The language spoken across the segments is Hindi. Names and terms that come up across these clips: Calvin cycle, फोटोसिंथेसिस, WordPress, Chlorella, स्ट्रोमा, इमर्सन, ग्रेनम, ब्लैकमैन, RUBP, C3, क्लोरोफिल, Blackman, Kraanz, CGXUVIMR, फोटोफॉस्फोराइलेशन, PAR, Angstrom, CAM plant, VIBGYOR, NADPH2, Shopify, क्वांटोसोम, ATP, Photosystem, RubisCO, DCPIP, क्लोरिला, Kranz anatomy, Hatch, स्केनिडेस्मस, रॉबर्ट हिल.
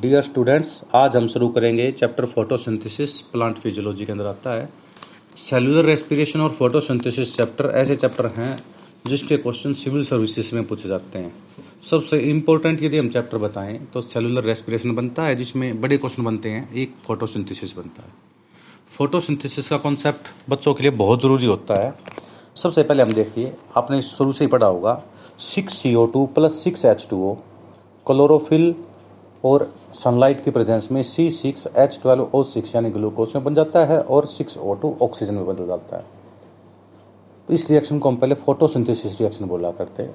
डियर स्टूडेंट्स, आज हम शुरू करेंगे चैप्टर फोटोसिंथेसिस, प्लांट फिजियोलॉजी के अंदर आता है। सेलुलर रेस्पिरेशन और फोटोसिंथेसिस चैप्टर ऐसे चैप्टर हैं जिसके क्वेश्चन सिविल सर्विसेज में पूछे जाते हैं। सबसे इम्पोर्टेंट यदि हम चैप्टर बताएं तो सेलुलर रेस्पिरेशन बनता है, जिसमें बड़े क्वेश्चन बनते हैं, एक फोटोसिंथेसिस बनता है। फोटोसिंथेसिस का कॉन्सेप्ट बच्चों के लिए बहुत ज़रूरी होता है। सबसे पहले हम देखिए, आपने शुरू से ही पढ़ा होगा 6CO2 + 6H2O, क्लोरोफिल और सनलाइट की प्रेजेंस में C6H12O6 यानी ग्लूकोज में बन जाता है और 6O2 ऑक्सीजन में बदल जाता है। इस रिएक्शन को हम पहले फोटोसिंथेसिस रिएक्शन बोला करते हैं।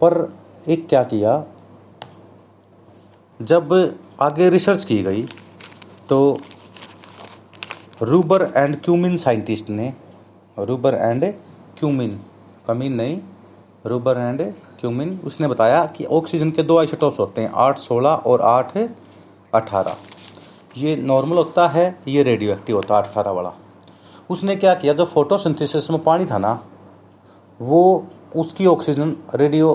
पर एक क्या किया, जब आगे रिसर्च की गई तो रूबर एंड क्यूमिन साइंटिस्ट ने, रूबर एंड क्यूमिन उसने बताया कि ऑक्सीजन के दो आइसोटॉप्स होते हैं, 8 16 और 8 18। ये नॉर्मल होता है, ये रेडियो एक्टिव होता है 8 18 वाला। उसने क्या किया, जो फोटोसिंथेसिस में पानी था ना, वो उसकी ऑक्सीजन रेडियो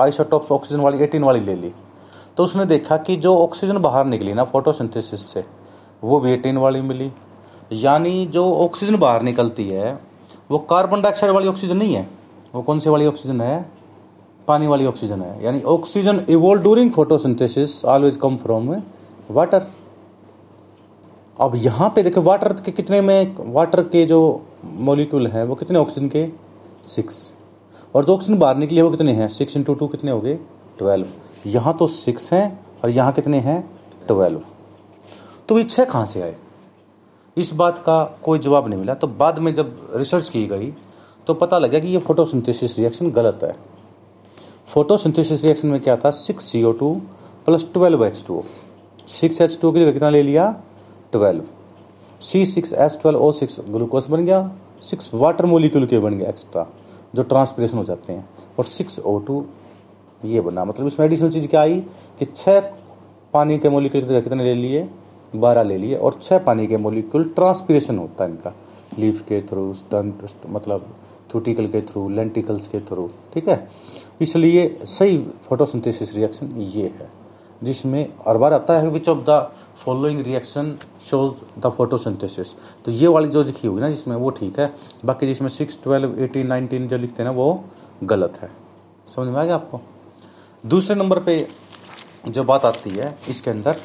आइसोटॉप्स ऑक्सीजन वाली 18 वाली ले ली। तो उसने देखा कि जो ऑक्सीजन बाहर निकली ना फोटोसिंथेसिस से, वो भी 18 वाली मिली। यानी जो ऑक्सीजन बाहर निकलती है वो कार्बन डाइऑक्साइड वाली ऑक्सीजन नहीं है, वो कौन सी वाली ऑक्सीजन है, पानी वाली ऑक्सीजन है। यानी oxygen evolve during फोटोसिंथेसिस always come from water. अब यहाँ पे देखो वाटर के कितने में, वाटर के जो मॉलिक्यूल हैं वो कितने ऑक्सीजन के, 6, और जो ऑक्सीजन बाहर निकली है वो कितने हैं, 6 × 2 कितने हो गए, 12। यहाँ तो 6 हैं और यहाँ कितने हैं, 12। तो ये 6 कहाँ से आए, इस बात का कोई जवाब नहीं मिला। तो बाद में जब रिसर्च की गई तो पता लगा कि ये फोटोसिंथेसिस रिएक्शन गलत है। फोटोसिंथेसिस रिएक्शन में क्या था, 6CO2 + 12H2O, 6H2 की जगह कितना ले लिया, 12। C6H12O6 ग्लूकोज बन गया, 6 वाटर मोलिक्यूल के बन गया एक्स्ट्रा जो ट्रांसपिरेशन हो जाते हैं, और 6O2 ये बना। मतलब इसमें एडिशनल चीज़ क्या आई कि 6 पानी के मोलिक्यूल की जगह कितने ले लिए, 12 ले लिए, और 6 पानी के मोलिक्यूल ट्रांसपिरेशन होता है इनका, लीफ के थ्रू, स्टंट मतलब थ्यूटिकल के थ्रू, लेंटिकल्स के थ्रू, ठीक है। इसलिए सही फोटोसिंथेसिस रिएक्शन ये है, जिसमें हर बार आता है which of the following reaction shows the फोटोसिंथेसिस। तो ये वाली जो लिखी हुई ना जिसमें, वो ठीक है, बाकी जिसमें 6 12 18 19 जो लिखते हैं ना वो गलत है। समझ में आ गया आपको। दूसरे नंबर पे जो बात आती है इसके अंदर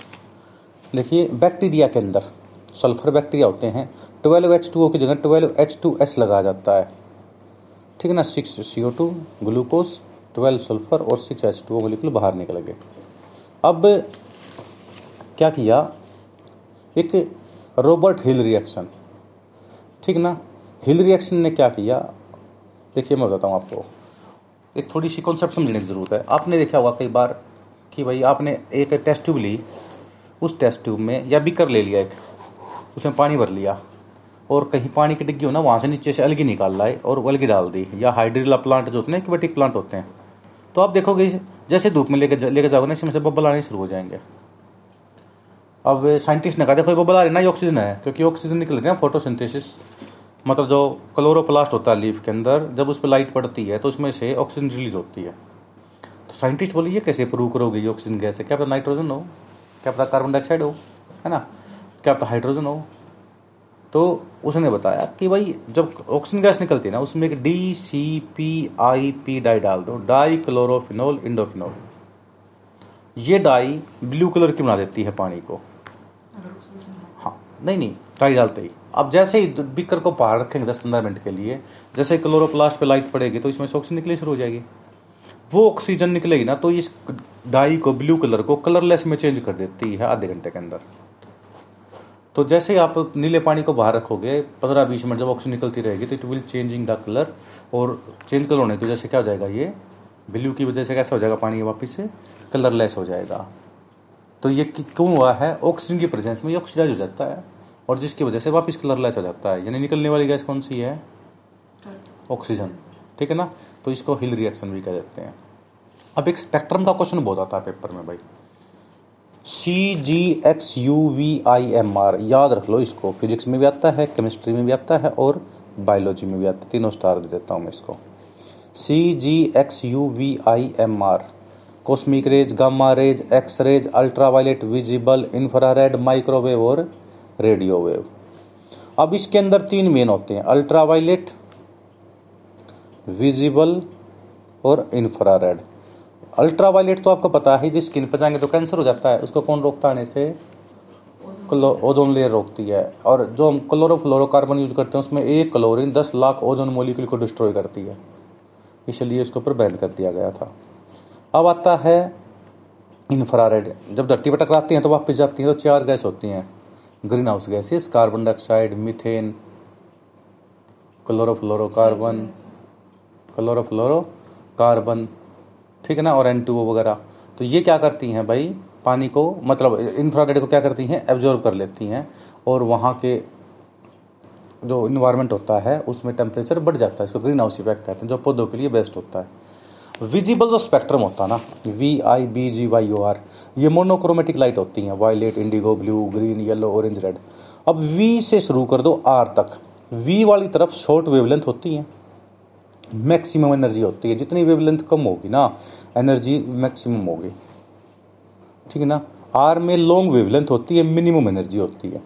देखिए, बैक्टीरिया के अंदर सल्फर बैक्टीरिया होते हैं, 12H2O की जगह 12H2S लगा जाता है, ठीक है ना। 6CO2 ग्लूकोज, 12 सल्फर और 6H2O मॉलिक्यूल बाहर निकल गए। अब क्या किया, एक रॉबर्ट हिल रिएक्शन, ठीक ना, हिल रिएक्शन ने क्या किया, देखिए मैं बताता हूँ आपको, एक थोड़ी सी कॉन्सेप्ट समझने की ज़रूरत है। आपने देखा होगा कई बार कि भाई आपने एक टेस्ट ट्यूब ली, उस टेस्ट ट्यूब में या बीकर ले लिया एक, उसमें पानी भर लिया और कहीं पानी की डिग्गी हो ना, वहाँ से नीचे से अलगी निकाल लाए और अलगी डाल दी, या हाइड्रिला प्लांट जो होते हैं, एक्वेटिक प्लांट होते हैं। तो आप देखोगे जैसे धूप में लेके जाओगे ना, इसमें से बबल आने शुरू हो जाएंगे। अब साइंटिस्ट ने कहा देखो बबल आ रही ना, ये ऑक्सीजन है, क्योंकि ऑक्सीजन निकल रही है ना फोटोसिंथेसिस, मतलब जो क्लोरोप्लास्ट होता है लीफ के अंदर, जब उस पर लाइट पड़ती है तो उसमें से ऑक्सीजन रिलीज होती है। तो साइंटिस्ट बोले ये कैसे प्रूव करोगे ये ऑक्सीजन गैस है, क्या पता नाइट्रोजन हो, क्या पता कार्बन डाइऑक्साइड हो, है ना, क्या पता हाइड्रोजन हो। तो उसने बताया कि भाई जब ऑक्सीजन गैस निकलती है ना, उसमें एक DCPIP डाई डाल दो, डाई क्लोरोफिनोल इंडोफिनोल, ये डाई ब्लू कलर की बना देती है पानी को। हाँ नहीं, डाई डालते ही, अब जैसे ही बीकर को बाहर रखेंगे 10-15 मिनट के लिए, जैसे क्लोरोप्लास्ट पे लाइट पड़ेगी तो इसमें से ऑक्सीजन निकली शुरू हो जाएगी। वो ऑक्सीजन निकलेगी ना तो इस डाई को, ब्लू कलर को, कलरलेस में चेंज कर देती है आधे घंटे के अंदर। तो जैसे ही आप नीले पानी को बाहर रखोगे 15-20 मिनट, जब ऑक्सीजन निकलती रहेगी तो it will changing the colour, और चेंज कलर होने की वजह से क्या हो जाएगा, ये ब्लू की वजह से कैसा हो जाएगा, पानी वापस से कलरलेस हो जाएगा। तो ये क्यों हुआ है, ऑक्सीजन की प्रेजेंस में ये ऑक्सीडाइज हो जाता है और जिसकी वजह से वापस कलरलेस हो जाता है। यानी निकलने वाली गैस कौन सी है, ऑक्सीजन, ठीक है ना। तो इसको हिल रिएक्शन भी कह देते हैं। अब एक स्पेक्ट्रम का क्वेश्चन बहुत आता है पेपर में भाई, CGXUVIMR, याद रख लो इसको, फिजिक्स में भी आता है, केमिस्ट्री में भी आता है और बायोलॉजी में भी आता है, तीनों स्टार दे देता हूँ मैं इसको। CGXUVIMR cosmic rays, gamma rays, X rays, ultraviolet, visible, infrared, microwave और रेडियो वेव। अब इसके अंदर तीन मेन होते हैं, अल्ट्रावायलेट, विजिबल और इंफ्रारेड। अल्ट्रावायलेट तो आपको पता है, यदि स्किन पर जाएंगे तो कैंसर हो जाता है, उसको कौन रोकता है? आने से ओजोन लेयर रोकती है। और जो हम क्लोरोफ्लोरोकार्बन यूज करते हैं उसमें एक क्लोरीन 10 लाख ओजोन मोलिक्यूल को डिस्ट्रॉय करती है, इसलिए इसके ऊपर बैन कर दिया गया था। अब आता है इंफ्रारेड। जब धरती पर टकराती हैं तो वापस जाती हैं तो 4 गैस होती हैं, green house gases, carbon dioxide, methane, chlorofluorocarbon, ठीक है ना, और N2O वगैरह। तो ये क्या करती हैं भाई, पानी को, मतलब इंफ्रारेड को क्या करती हैं, एब्जॉर्ब कर लेती हैं, और वहाँ के जो इन्वायरमेंट होता है उसमें टेम्परेचर बढ़ जाता है, इसको ग्रीन हाउस इफेक्ट कहते हैं, जो पौधों के लिए बेस्ट होता है। विजिबल जो स्पेक्ट्रम होता है ना, VIBGYOR, ये मोनोक्रोमेटिक लाइट होती हैं, violet, indigo, blue, green, yellow, orange, red. अब V से शुरू कर दो R तक, V वाली तरफ शॉर्ट वेवलेंथ होती है, मैक्सिमम एनर्जी होती है, जितनी वेवलेंथ कम होगी ना एनर्जी मैक्सिमम होगी, ठीक है ना। R में लॉन्ग वेवलेंथ होती है, मिनिमम एनर्जी होती है,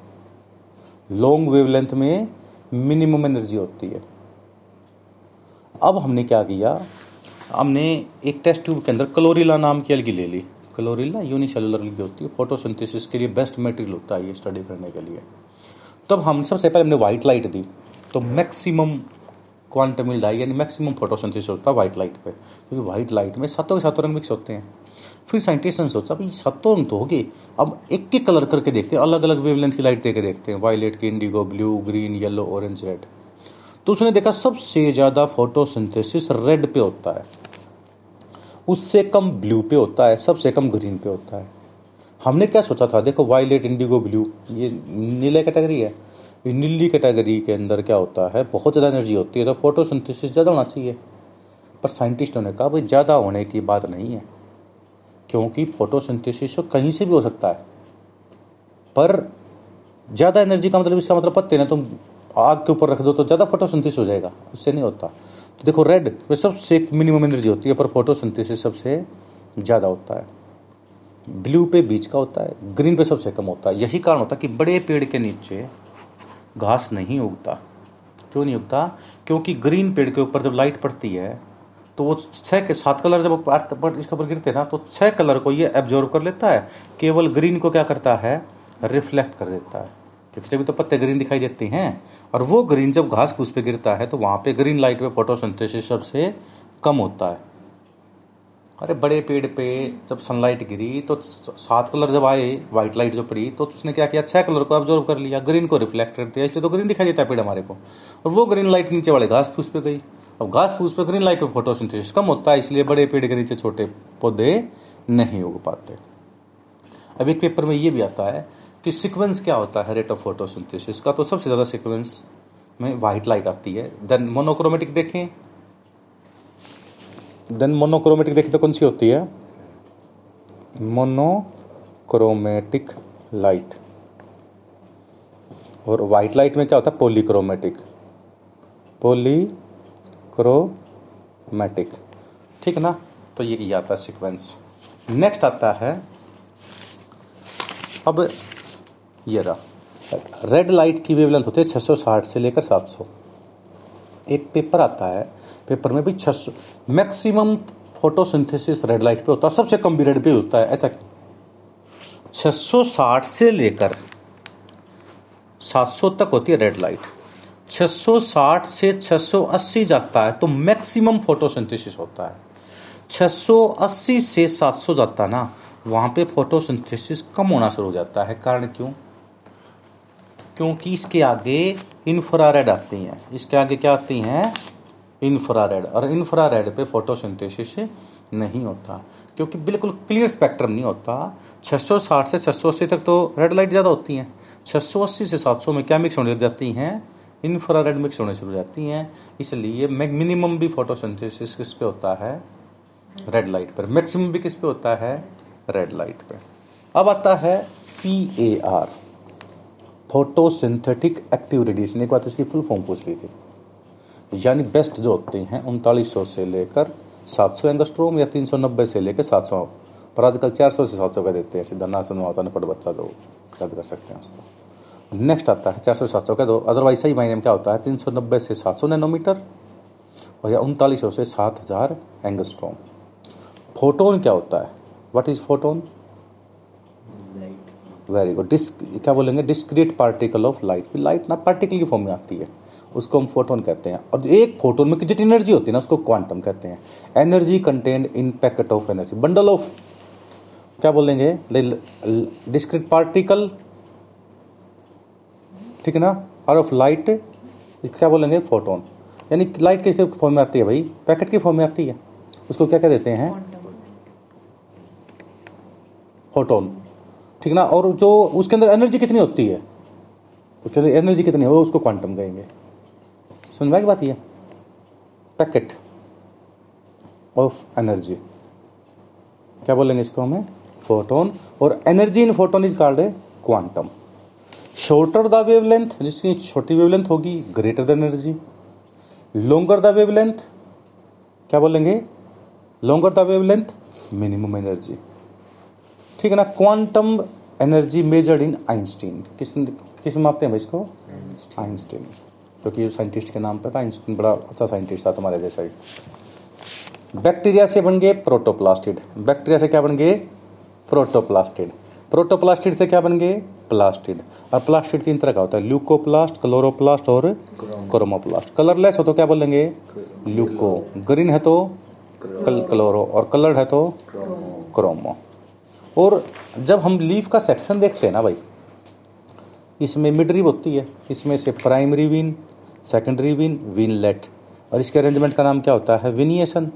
लॉन्ग वेवलेंथ में मिनिमम एनर्जी होती है। अब हमने क्या किया, हमने एक टेस्ट ट्यूब के अंदर क्लोरिला नाम की अलगी ले ली, क्लोरिला यूनिसेलुलर अलगी होती है, फोटोसिंथेसिस के लिए बेस्ट मटेरियल होता है ये स्टडी करने के लिए। तब हम सबसे पहले हमने वाइट लाइट दी तो मैक्सिमम क्वांटमिल डाई यानी मैक्सिमम फोटोसिंथेसिस होता है वाइट लाइट पे, क्योंकि वाइट लाइट में सातों के सातों रंग मिक्स होते हैं। फिर साइंटिस्ट ने सोचा भाई सातों रंग तो हो गए, अब एक एक कलर करके देखते हैं, अलग अलग वेवलेंथ की लाइट देकर देखते हैं, वायलेट की, indigo, blue, green, yellow, orange, red. तो उसने देखा सबसे ज़्यादा फोटोसिंथेसिस रेड पे होता है, उससे कम ब्लू पे होता है, सबसे कम ग्रीन पे होता है। हमने क्या सोचा था, देखो वायलेट, इंडिगो, ब्लू, ये नीले कैटेगरी है, नीली कैटेगरी के अंदर क्या होता है, बहुत ज़्यादा एनर्जी होती है तो फोटोसिंथेसिस ज़्यादा होना चाहिए। पर साइंटिस्टों ने कहा भाई ज़्यादा होने की बात नहीं है, क्योंकि फोटोसिंथेसिस कहीं से भी हो सकता है, पर ज़्यादा एनर्जी का मतलब, इसका मतलब पत्ते ना तुम आग के ऊपर रख दो तो ज़्यादा फोटोसिंथेसिस हो जाएगा, उससे नहीं होता। तो देखो रेड में सबसे मिनिमम एनर्जी होती है पर फोटोसिंथेसिस सबसे ज़्यादा होता है, ब्लू पे बीच का होता है, ग्रीन पे सबसे कम होता है। यही कारण होता है कि बड़े पेड़ के नीचे घास नहीं उगता। क्यों नहीं उगता? क्योंकि ग्रीन पेड़ के ऊपर जब लाइट पड़ती है तो वो 6 के 7 कलर जब इसके ऊपर गिरते हैं ना तो 6 कलर को ये एब्जॉर्व कर लेता है, केवल ग्रीन को क्या करता है, रिफ्लेक्ट कर देता है, क्योंकि तभी तो पत्ते ग्रीन दिखाई देते हैं। और वो ग्रीन जब घास फूस पे गिरता है तो वहाँ पे ग्रीन लाइट पे फोटोसिंथेसिस सबसे कम होता है। अरे बड़े पेड़ पे जब सनलाइट गिरी तो 7 कलर जब आए, वाइट लाइट जो पड़ी, तो उसने क्या किया, 6 कलर को ऑब्जर्व कर लिया, ग्रीन को रिफ्लेक्ट कर दिया, इसलिए तो ग्रीन दिखाई देता है पेड़ हमारे को, और वो ग्रीन लाइट नीचे वाले घास फूस पे गई। अब घास फूस पे ग्रीन लाइट पे फोटोसिंथेसिस कम होता है, इसलिए बड़े पेड़ के नीचे छोटे पौधे नहीं उग पाते। अब एक पेपर में ये भी आता है कि सीक्वेंस क्या होता है रेट ऑफ फोटोसिंथेसिस का, तो सबसे ज़्यादा सीक्वेंस में वाइट लाइट आती है, देन मोनोक्रोमेटिक देखें, तो कौन सी होती है, मोनोक्रोमेटिक लाइट, और वाइट लाइट में क्या होता है, पॉलीक्रोमेटिक, ठीक है ना। तो ये आता है सीक्वेंस। नेक्स्ट आता है, अब ये रहा, रेड लाइट की वेवलेंथ होती है 660 से लेकर 700। एक पेपर आता है, पेपर में भी 600 मैक्सिमम फोटोसिंथेसिस रेड लाइट पे होता है, सबसे कम भी रेड पे होता है, ऐसा 660 से लेकर 700 तक होती है रेड लाइट, 660 से 680 जाता है तो मैक्सिमम फोटोसिंथेसिस होता है, 680 से 700 जाता है ना वहाँ पे फोटोसिंथेसिस कम होना शुरू हो जाता है। कारण क्यों? क्योंकि इसके आगे इन्फ्रारेड आती हैं, इसके आगे क्या आती हैं, इन्फ्रारेड, और इन्फ्रारेड पे फोटोसिंथेसिस नहीं होता, क्योंकि बिल्कुल क्लियर स्पेक्ट्रम नहीं होता। 660 से 680 तक तो रेड लाइट ज़्यादा होती हैं, 680 से 700 में क्या मिक्स होने लग जाती हैं, इन्फ्रारेड मिक्स होने शुरू हो जाती हैं, इसलिए मिनिमम भी फोटोसिंथेसिस किस पे होता है, रेड लाइट पर, मैक्सिमम भी किस पे होता है, रेड लाइट पे। अब आता है PAR, फोटोसिंथेटिक एक्टिव रेडिएशन, एक बात इसकी फुल फॉर्म पूछ ली थी, यानी बेस्ट जो होती हैं 3900 से लेकर 700 एंगस्ट्रोम या 390 से लेकर 700 पर आजकल 400 से 700 का देते हैं। सिद्धांत होता है पट बच्चा तो याद कर सकते हैं उसको। नेक्स्ट आता है 400 से 700 का दो। अदरवाइज सही मायने में क्या होता है 390 से 700 नैनोमीटर और या 3900 से 7000 एंगस्ट्रोम। फोटोन क्या होता है? What is photon? Very good. क्या बोलेंगे? Discrete particle of light. Light ना पार्टिकल की फॉर्म में आती है, उसको हम फोटोन कहते हैं। और एक फोटोन में जितनी एनर्जी होती है ना उसको क्वांटम कहते हैं। Energy content in packet of energy, bundle of क्या बोलेंगे डिस्क्रीट पार्टिकल, ठीक है ना, और ऑफ लाइट क्या बोलेंगे फोटोन। यानी लाइट किसके फॉर्म में आती है भाई? पैकेट की फॉर्म में आती है, उसको क्या क्या देते हैं? फोटोन, ठीक ना। और जो उसके अंदर एनर्जी कितनी होती है, उसके अंदर एनर्जी कितनी है वो उसको क्वांटम कहेंगे। समझ में की बात, ये पैकेट ऑफ एनर्जी क्या बोलेंगे इसको हमें? फोटोन। और energy in photon is called a quantum. Shorter the wavelength, जिसकी छोटी वेवलेंथ होगी greater the energy. Longer the wavelength क्या बोलेंगे? Longer the wavelength minimum energy, ठीक है ना। Quantum energy measured in Einstein, किस मापते हैं भाई इसको? आइंस्टीन, क्योंकि ये साइंटिस्ट के नाम पर था। आइंस्टीन बड़ा अच्छा साइंटिस्ट था तुम्हारे जैसा ही। बैक्टीरिया से बन गए प्रोटोप्लास्टिड। बैक्टीरिया से क्या बन गए? प्रोटोप्लास्टिड। प्रोटोप्लास्टिड से क्या बन गए? प्लास्टिड। और प्लास्टिड तीन तरह का होता है, ल्यूकोप्लास्ट, क्लोरोप्लास्ट और क्रोमोप्लास्ट। कलरलेस हो तो क्या बोलेंगे? ल्यूको। ग्रीन है तो क्लोरो, और कलर्ड है तो क्रोमो। और जब हम लीफ का सेक्शन देखते हैं ना भाई, इसमें मिडरीब होती है, इसमें से primary vein, secondary vein, veinlet, और इसके अरेंजमेंट का नाम क्या होता है? Venation.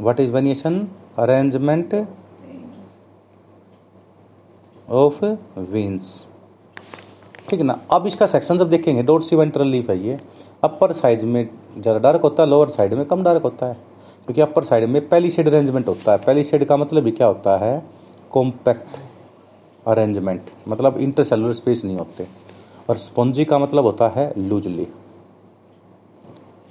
What is venation? Arrangement of veins, ठीक है ना। अब इसका सेक्शन जब देखेंगे, डोर्सी वेंट्रल लीफ है ये, अपर साइड में ज़्यादा डार्क होता है, लोअर साइड में कम डार्क होता है, क्योंकि अपर साइड में पैलिसेड अरेंजमेंट होता है। पैलिसेड का मतलब भी क्या होता है? कॉम्पैक्ट अरेंजमेंट, मतलब इंटरसेलुलर स्पेस नहीं होते। और स्पॉन्जी का मतलब होता है लूजली,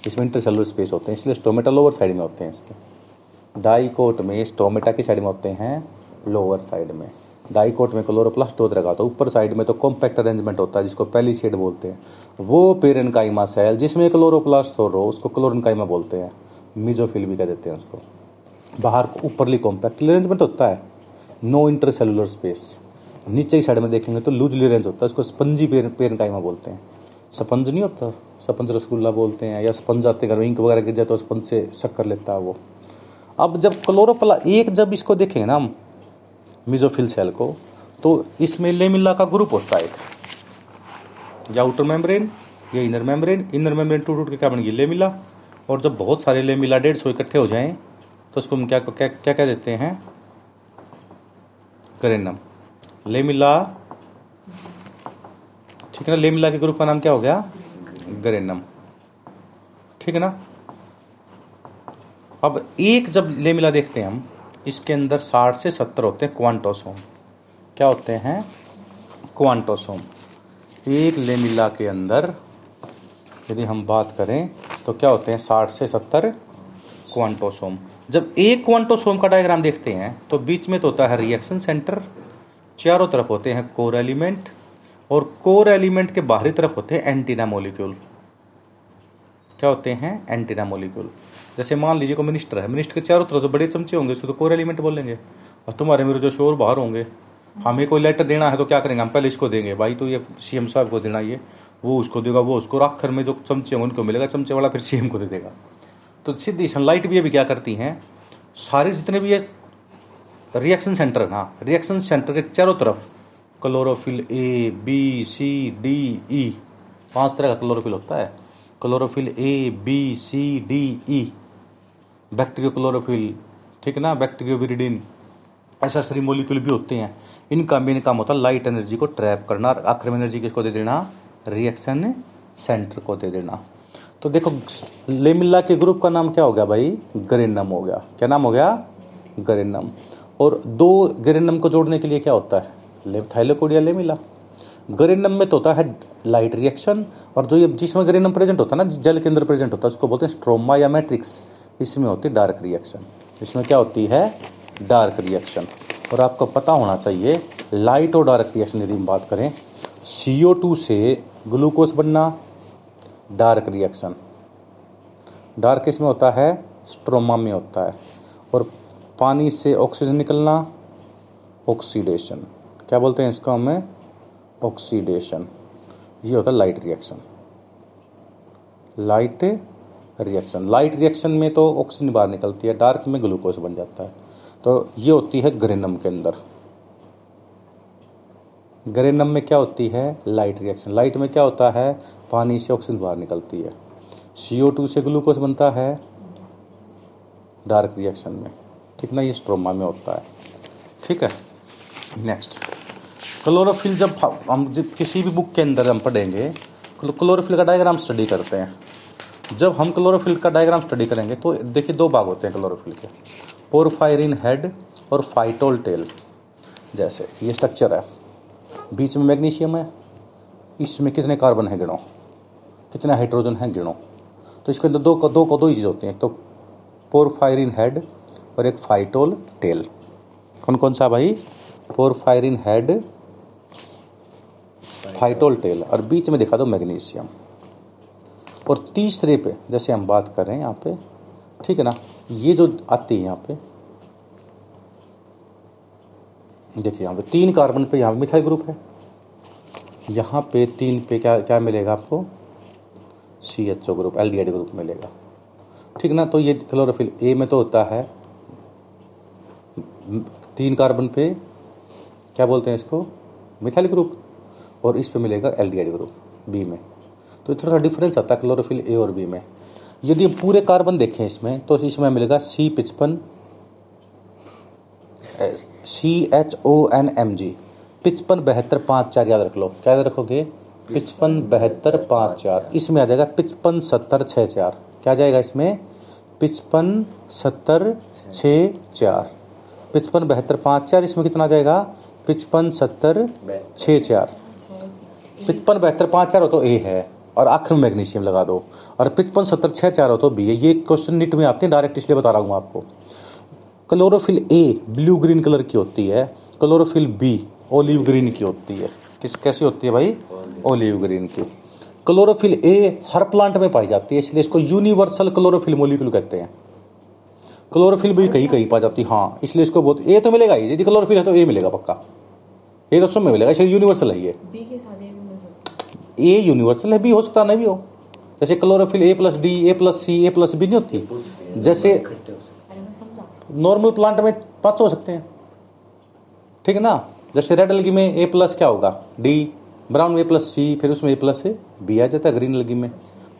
इसमें इंटरसेलुलर स्पेस होते हैं, इसलिए स्टोमेटा लोअर साइड में होते हैं। इसके डाइकोट में स्टोमेटा की साइड में होते हैं, लोअर साइड में। डाइकोट में क्लोरोप्लास्ट दो तरह का होता है, ऊपर साइड में तो कॉम्पैक्ट अरेंजमेंट होता है जिसको पैलिसेड बोलते हैं, वो पेरेनकाइमा सेल जिसमें क्लोरोप्लास्ट हो रो उसको क्लोरेनकाइमा बोलते हैं, मीजोफिल भी कह देते हैं उसको। बाहर ऊपरली कॉम्पैक्ट अरेंजमेंट होता है, नो इंटरसेलुलर स्पेस। नीचे की साइड में देखेंगे तो लूजली अरेंज होता है, उसको स्पंजी पेरेनकाइमा बोलते हैं। स्पंज नहीं होता, स्पंज रसगुल्ला बोलते हैं, या स्पंज आते घर में इंक वगैरह गिर जाए तो स्पंज से शक्कर लेता है वो। अब जब क्लोरोप्ला एक जब इसको देखेंगे ना हम मीजोफिल सेल को, तो इसमें लेमिला का ग्रुप होता है एक, या आउटर मेम्ब्रेन या इनर मेम्ब्रेन। इनर मेम्ब्रेन टूट के क्या बन गई? लेमिला। और जब बहुत सारे लेमिला 150 इकट्ठे हो जाएं तो उसको हम क्या क्या क्या कह देते हैं? करेनम, लेमिला, ठीक है ना। लेमिला के ग्रुप का नाम क्या हो गया? करेनम, ठीक है ना। अब एक जब लेमिला देखते हैं हम, इसके अंदर 60 से 70 होते हैं क्वांटोसोम। क्या होते हैं? क्वांटोसोम। एक लेमिला के अंदर यदि हम बात करें तो क्या होते हैं? 60 से 70 क्वांटोसोम। जब एक क्वांटोसोम का डायग्राम देखते हैं तो बीच में तो होता है रिएक्शन सेंटर, चारों तरफ होते हैं कोर एलिमेंट, और कोर एलिमेंट के बाहरी तरफ होते हैं एंटीना मॉलिक्यूल। क्या होते हैं? Antenna molecule. जैसे मान लीजिए को मिनिस्टर है, मिनिस्टर के चारों तरफ जो बड़े चमचे होंगे उसको तो कोर एलिमेंट बोलेंगे, और तुम्हारे मेरे जो शोर बाहर होंगे। हमें कोई लेटर देना है तो क्या करेंगे? हम पहले इसको देंगे भाई, तो ये सीएम साहब को देना, ये वो उसको देगा, वो उसको, आखिर में जो चमचे होंगे उनको मिलेगा, चमचे वाला फिर सीएम को दे देगा। तो सीधी सनलाइट भी अभी क्या करती हैं, सारे जितने भी ये रिएक्शन सेंटर है ना, रिएक्शन सेंटर के चारों तरफ क्लोरोफिल A B C D E, 5 तरह का क्लोरोफिल होता है, क्लोरोफिल A B C D E, बैक्टीरियो क्लोरोफिल, ठीक है ना, बैक्टीरियो विरिडिन, ऐसा सारी मोलिक्यूल भी होते हैं। इनका मेन काम होता है लाइट एनर्जी को ट्रैप करना, और आखिर में एनर्जी किसको दे देना? रिएक्शन सेंटर को दे देना। तो देखो लेमिला के ग्रुप का नाम क्या हो गया भाई? गरेनम हो गया। क्या नाम हो गया? गरेनम। और दो गरेनम को जोड़ने के लिए क्या होता है? थाइलोकोडिया लेमिला। गरेनम में तो होता है लाइट रिएक्शन, और जो ये जिसमें गरेनम प्रेजेंट होता है ना, जल के अंदर प्रेजेंट होता है, उसको बोलते हैं स्ट्रोमा या मैट्रिक्स। इसमें होती है डार्क रिएक्शन। इसमें क्या होती है? Dark reaction. और आपको पता होना चाहिए लाइट और डार्क रिएक्शन यदि हम बात करें, CO2 से ग्लूकोज बनना डार्क रिएक्शन। डार्क इसमें होता है स्ट्रोमा में होता है। और पानी से ऑक्सीजन निकलना ऑक्सीडेशन, क्या बोलते हैं इसको हमें? ऑक्सीडेशन। ये होता है light reaction. Light reaction, light reaction में तो ऑक्सीजन बाहर निकलती है, डार्क में ग्लूकोज बन जाता है। तो ये होती है ग्रेनम के अंदर। ग्रेनम में क्या होती है? Light reaction. लाइट में क्या होता है? पानी से ऑक्सीजन बाहर निकलती है, CO2 से ग्लूकोज बनता है डार्क रिएक्शन में, ठीक ना? ये स्ट्रोमा में होता है, ठीक है। Next क्लोरोफिल। जब हम किसी भी बुक के अंदर हम पढ़ेंगे क्लोरोफिल का डायग्राम स्टडी करते हैं। जब हम क्लोरोफिल का डायग्राम स्टडी करेंगे तो देखिए दो भाग होते हैं क्लोरोफिल के, पोरफायरिन हेड और फाइटोल टेल। जैसे ये स्ट्रक्चर है, बीच में मैग्नीशियम है, इसमें कितने कार्बन है गिनो, कितना हाइड्रोजन है गिनो। तो इसके अंदर दो ही चीज़ होती हैं, तो पोरफायरिन हेड और एक फाइटोल टेल। कौन कौन सा भाई? पोरफायरिन हेड, फाइटोल टेल, और बीच में दिखा दो मैग्नीशियम। और तीसरे पे जैसे हम बात करें यहाँ पे, ठीक है ना, ये जो आती है यहाँ पे, देखिए यहाँ पे 3 कार्बन पे यहाँ मिथाइल ग्रुप है, यहाँ पे 3 पे क्या क्या मिलेगा आपको? CHO ग्रुप, LDH ग्रुप मिलेगा, ठीक ना। तो ये क्लोरोफिल A में तो होता है 3 कार्बन पे क्या बोलते हैं इसको? मिथाइल ग्रुप, और इस पे मिलेगा LDH ग्रुप B में। तो थोड़ा सा डिफरेंस आता है क्लोरोफिल A और B में। यदि पूरे कार्बन देखें इसमें तो इसमें मिलेगा C55 CHONMG 55 72 54, याद रख लो। क्या याद रखोगे? 55 72 54। इसमें आ जाएगा 55 70 64। क्या जाएगा इसमें? 55 70 64। 55 72 54 इसमें कितना जाएगा? 55 70 64। 55 72 54 हो तो A है, और आखिर में मैग्नीशियम लगा दो, और 55 70 64 हो तो B है। ये क्वेश्चन नीट में आते हैं डायरेक्ट, इसलिए बता रहा हूँ आपको। क्लोरोफिल A blue green colour की होती है, क्लोरोफिल B ओलिव ग्रीन की होती है। किस कैसी होती है भाई? ओलिव ग्रीन की। क्लोरोफिल A हर प्लांट में पाई जाती है, इसलिए इसको यूनिवर्सल क्लोरोफिल मोलिक्यूल कहते हैं। क्लोरोफिल B कहीं कहीं पाई जाती है, हाँ, इसलिए इसको बहुत A तो मिलेगा ही, यदि क्लोरोफिल है तो A मिलेगा पक्का, A तो सब में मिलेगा, इसलिए यूनिवर्सल है ये। B के साथ A यूनिवर्सल है, B हो सकता नहीं भी हो। जैसे क्लोरोफिल A+D A+C A+B नहीं होती, जैसे नॉर्मल प्लांट में 5 हो सकते हैं, ठीक है ना। जैसे रेड अलगी में A+ क्या होगा? D, ब्राउन में A+C, फिर उसमें A+B आ जाता है ग्रीन अलगी में।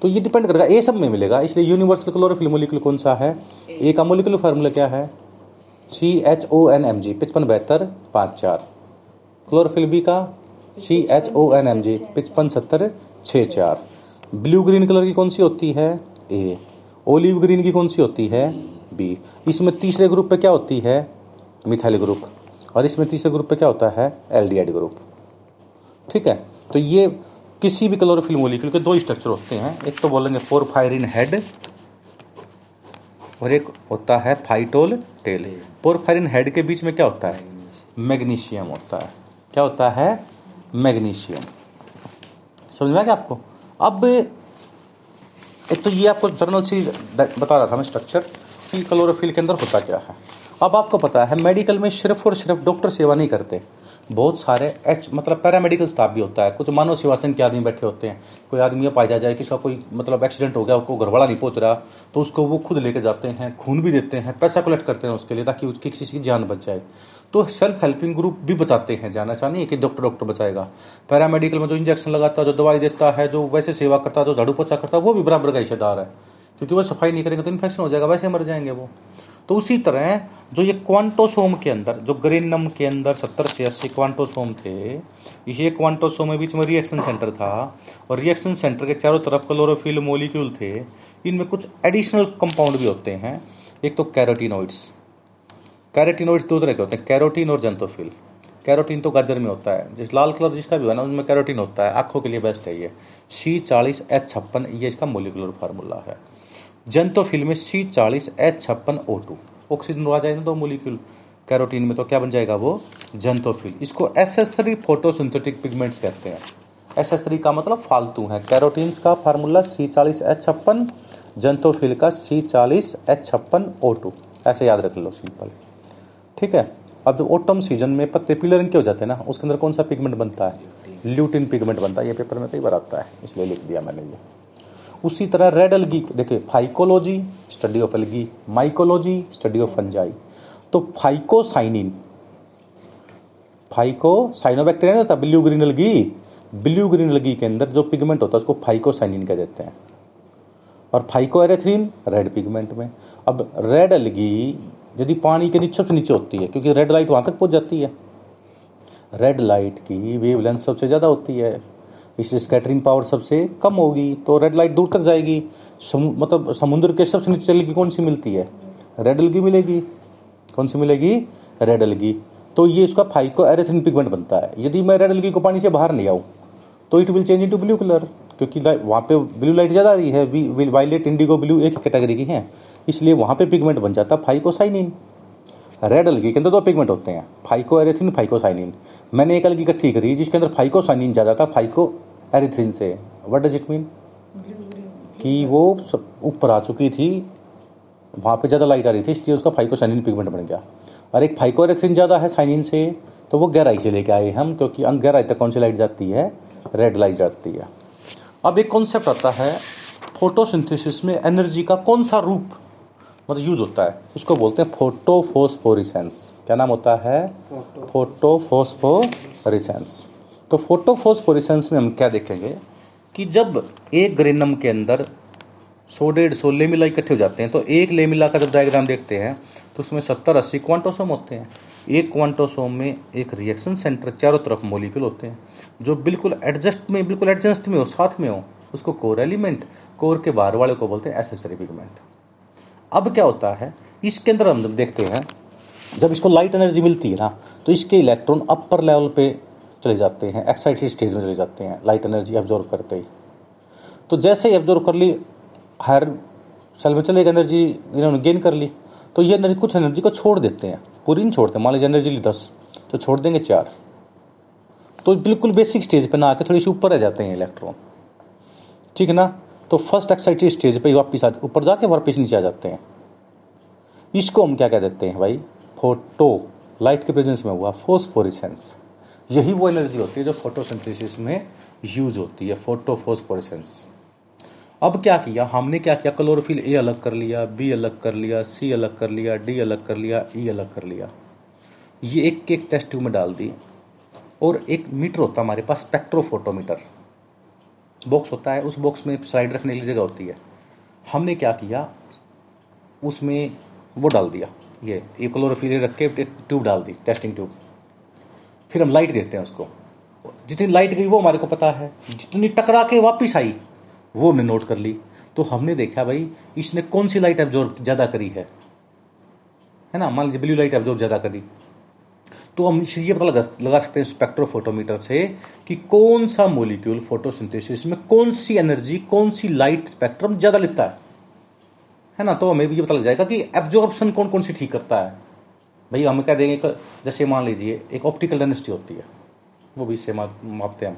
तो ये डिपेंड करेगा, A सब में मिलेगा, इसलिए यूनिवर्सल क्लोरोफिल मोलिक्यूल कौन सा है? A का मोलिक्यूल फार्मूला क्या है? CHONMG 55 72 54। क्लोरोफिल B का CHONMG 55 70 64। ब्लू ग्रीन कलर की कौन सी होती है? A। ओलिव ग्रीन की कौन सी होती है? B। इसमें तीसरे ग्रुप पे क्या होती है? मिथाइल ग्रुप, और इसमें तीसरे ग्रुप पे क्या होता है? एल्डिहाइड ग्रुप, ठीक है। तो ये किसी भी क्लोरोफिल मोलिक्यूल के 2 स्ट्रक्चर होते हैं, एक तो बोलेंगे पोरफायरिन हेड और एक होता है फाइटोल टेल। पोरफायरिन हेड के बीच में क्या होता है? मैग्नीशियम होता है। क्या होता है? मैग्नीशियम। समझ में आ गया आपको? अब एक तो ये आपको जर्नल से बता रहा था मैं स्ट्रक्चर कि क्लोरोफिल के अंदर होता क्या है। अब आपको पता है मेडिकल में सिर्फ और सिर्फ डॉक्टर सेवा नहीं करते, बहुत सारे एच मतलब पैरामेडिकल स्टाफ भी होता है। कुछ मानव सेवासन के आदमी बैठे होते हैं, कोई आदमी पाया जाए किसी का कोई मतलब एक्सीडेंट हो गया, उसको घरवाला नहीं पहुंच रहा, तो उसको वो खुद लेके जाते हैं, खून भी देते हैं, पैसा कलेक्ट करते हैं उसके लिए, ताकि उसकी किसी की जान बच जाए। तो सेल्फ हेल्पिंग ग्रुप भी बचाते हैं जान, ऐसा नहीं है कि डॉक्टर बचाएगा। पैरामेडिकल में जो इंजेक्शन लगाता है, जो दवाई देता है, जो वैसे सेवा करता है, जो झाड़ू पोछा करता है, वो भी बराबर का हिस्सेदार है, क्योंकि वो सफाई नहीं करेंगे तो इन्फेक्शन हो जाएगा, वैसे मर जाएंगे वो। तो उसी तरह जो ये क्वांटोसोम के अंदर, जो ग्रेनम के अंदर 70 से 80 क्वांटोसोम थे, ये क्वांटोसोम में बीच में रिएक्शन सेंटर था, और रिएक्शन सेंटर के चारों तरफ क्लोरोफिल मोलिक्यूल थे। इनमें कुछ एडिशनल कंपाउंड भी होते हैं, एक तो कैरोटीनोइड्स। कैरोटीनोइड्स 2 तरह के होते हैं, कैरोटीन और जेंटोफिल। कैरोटीन तो गाजर में होता है, जिस लाल कलर जिसका भी है ना, उनमें कैरोटीन होता है, आंखों के लिए बेस्ट है ये। C40H56 ये इसका मोलिकुलर फार्मूला है। जंतोफिल में C40H56O2 ऑक्सीजन आ जाएगा 2 मोलिक्यूल कैरोटीन में, तो क्या बन जाएगा वो जंतोफिल। इसको एसेसरी फोटोसिंथेटिक पिगमेंट्स कहते हैं। एसेसरी का मतलब फालतू है। कैरोटीन्स का फार्मूला C40H56, जंतोफिल का C40H56O2, ऐसे याद रख लो सिंपल, ठीक है। अब जब ऑटम सीजन में पत्ते पीले रंग के हो जाते हैं ना, उसके अंदर कौन सा पिगमेंट बनता है? ल्यूटिन पिगमेंट बनता है। ये पेपर में कई बार आता है इसलिए लिख दिया मैंने ये। उसी तरह रेड एल्गी, देखिए phycology study of algae, mycology study of fungi. तो फाइकोसाइनिन, फाइकोसाइनोबैक्टीरिया नहीं होता blue green algae, blue green algae के अंदर जो पिगमेंट होता है उसको फाइकोसाइनिन कह देते हैं, और फाइकोएरेथ्रीन रेड पिगमेंट में। अब रेड एल्गी यदि पानी के नीचे सबसे नीचे होती है क्योंकि रेड लाइट वहाँ तक पहुँच जाती है, रेड लाइट की वेवलेंथ सबसे ज़्यादा होती है इसलिए स्कैटरिंग पावर सबसे कम होगी, तो रेड लाइट दूर तक जाएगी। मतलब समुद्र के सबसे नीचे एल्गी कौन सी मिलती है? रेड एल्गी मिलेगी। कौन सी मिलेगी? Red algae. तो ये इसका फाइकोएरेथ्रीन पिगमेंट बनता है। यदि मैं रेड एल्गी को पानी से बाहर नहीं आऊँ तो it will change into blue colour, क्योंकि वहाँ पे ब्लू लाइट ज़्यादा आ रही है, वायलेट इंडिगो ब्लू एक कैटेगरी की हैं, इसलिए वहाँ पे पिगमेंट बन जाता है फाइकोसाइनिन। रेड एल्गी के अंदर 2 पिगमेंट होते हैं, फाइकोएरेथ्रीन, फाइकोसाइनिन। मैंने एक एल्गी इकट्ठी करी जिसके अंदर फाइकोसाइनिन ज़्यादा था फाइकोएरेथ्रीन से। व्हाट डज इट मीन कि वो ऊपर आ चुकी थी, वहाँ पे ज़्यादा लाइट आ रही थी इसलिए उसका फाइकोसाइनिन पिगमेंट बन गया। और एक फाइकोएरेथ्रीन ज़्यादा है साइनिन से, तो वो गहराई से लेके आए हम, क्योंकि गहराई तक कौन सी लाइट जाती है? रेड लाइट जाती है। अब एक कॉन्सेप्ट आता है फोटोसिंथेसिस में एनर्जी का कौन सा रूप मतलब यूज होता है, उसको बोलते हैं फोटोफॉस्फोरेसेंस। क्या नाम होता है? फोटोफॉस्फोरेसेंस। तो फोटोफॉस्फोरेसेंस में हम क्या देखेंगे कि जब एक ग्रेनम के अंदर 100-150 लेमिला इकट्ठे हो जाते हैं, तो एक लेमिला का जब डायग्राम देखते हैं तो उसमें 70-80 क्वांटोसोम होते हैं। एक क्वांटोसोम में एक रिएक्शन सेंटर, चारों तरफ मॉलिक्यूल होते हैं जो बिल्कुल एडजस्ट में हो, साथ में हो, उसको कोर एलिमेंट, कोर के बाहर वाले को बोलते हैं एसेसरी पिगमेंट। अब क्या होता है इसके अंदर हम जब देखते हैं, जब इसको लाइट एनर्जी मिलती है ना, तो इसके इलेक्ट्रॉन अपर लेवल पे चले जाते हैं, एक्साइटेड स्टेज में चले जाते हैं लाइट एनर्जी एब्जॉर्ब करते ही। तो जैसे ही एब्जॉर्ब कर ली, हायर सेल में चलेगा, एनर्जी इन्होंने गेन कर ली, तो ये एनर्जी कुछ एनर्जी को छोड़ देते हैं, पूरी नहीं छोड़ते। मान लीजिए एनर्जी ली 10 तो छोड़ देंगे 4, तो बिल्कुल बेसिक स्टेज पर ना आके थोड़ी सी ऊपर रह जाते हैं इलेक्ट्रॉन, ठीक है ना। तो फर्स्ट एक्साइटेड स्टेज पे वापस ऊपर जाके वापस नीचे आ जाते हैं। इसको हम क्या कह देते हैं भाई? फोटो, लाइट के प्रेजेंस में हुआ फॉस्फोरेसेंस। यही वो एनर्जी होती है जो फोटोसिंथेसिस में यूज होती है, फोटोफॉस्फोरेसेंस। अब क्या किया हमने, क्या किया? क्लोरोफिल ए अलग कर लिया, बी अलग कर लिया, सी अलग कर लिया, डी अलग कर लिया, ई अलग कर लिया, ये एक एक टेस्ट ट्यूब में डाल दी। और एक मीटर होता हमारे पास, स्पेक्ट्रोफोटोमीटर बॉक्स होता है, उस बॉक्स में स्लाइड रखने की जगह होती है। हमने क्या किया, उसमें वो डाल दिया, ये एक क्लोरोफिल रख के एक ट्यूब डाल दी, टेस्टिंग ट्यूब। फिर हम लाइट देते हैं उसको, जितनी लाइट गई वो हमारे को पता है, जितनी टकरा के वापस आई वो हमने नोट कर ली। तो हमने देखा भाई इसने कौन सी लाइट एब्जॉर्ब ज़्यादा करी है ना। मान लीजिए ब्लू लाइट एब्जॉर्ब ज़्यादा करी, तो हम ये पता लगा सकते हैं स्पेक्ट्रोफोटोमीटर से कि कौन सा मॉलिक्यूल फोटोसिंथेसिस में कौन सी एनर्जी, कौन सी लाइट स्पेक्ट्रम ज़्यादा लेता है ना। तो हमें भी ये पता लग जाएगा कि एब्जॉर्प्शन कौन कौन सी ठीक करता है। भाई हम क्या देंगे, जैसे मान लीजिए एक ऑप्टिकल डेंसिटी होती है, वो भी इससे मापते हैं हम।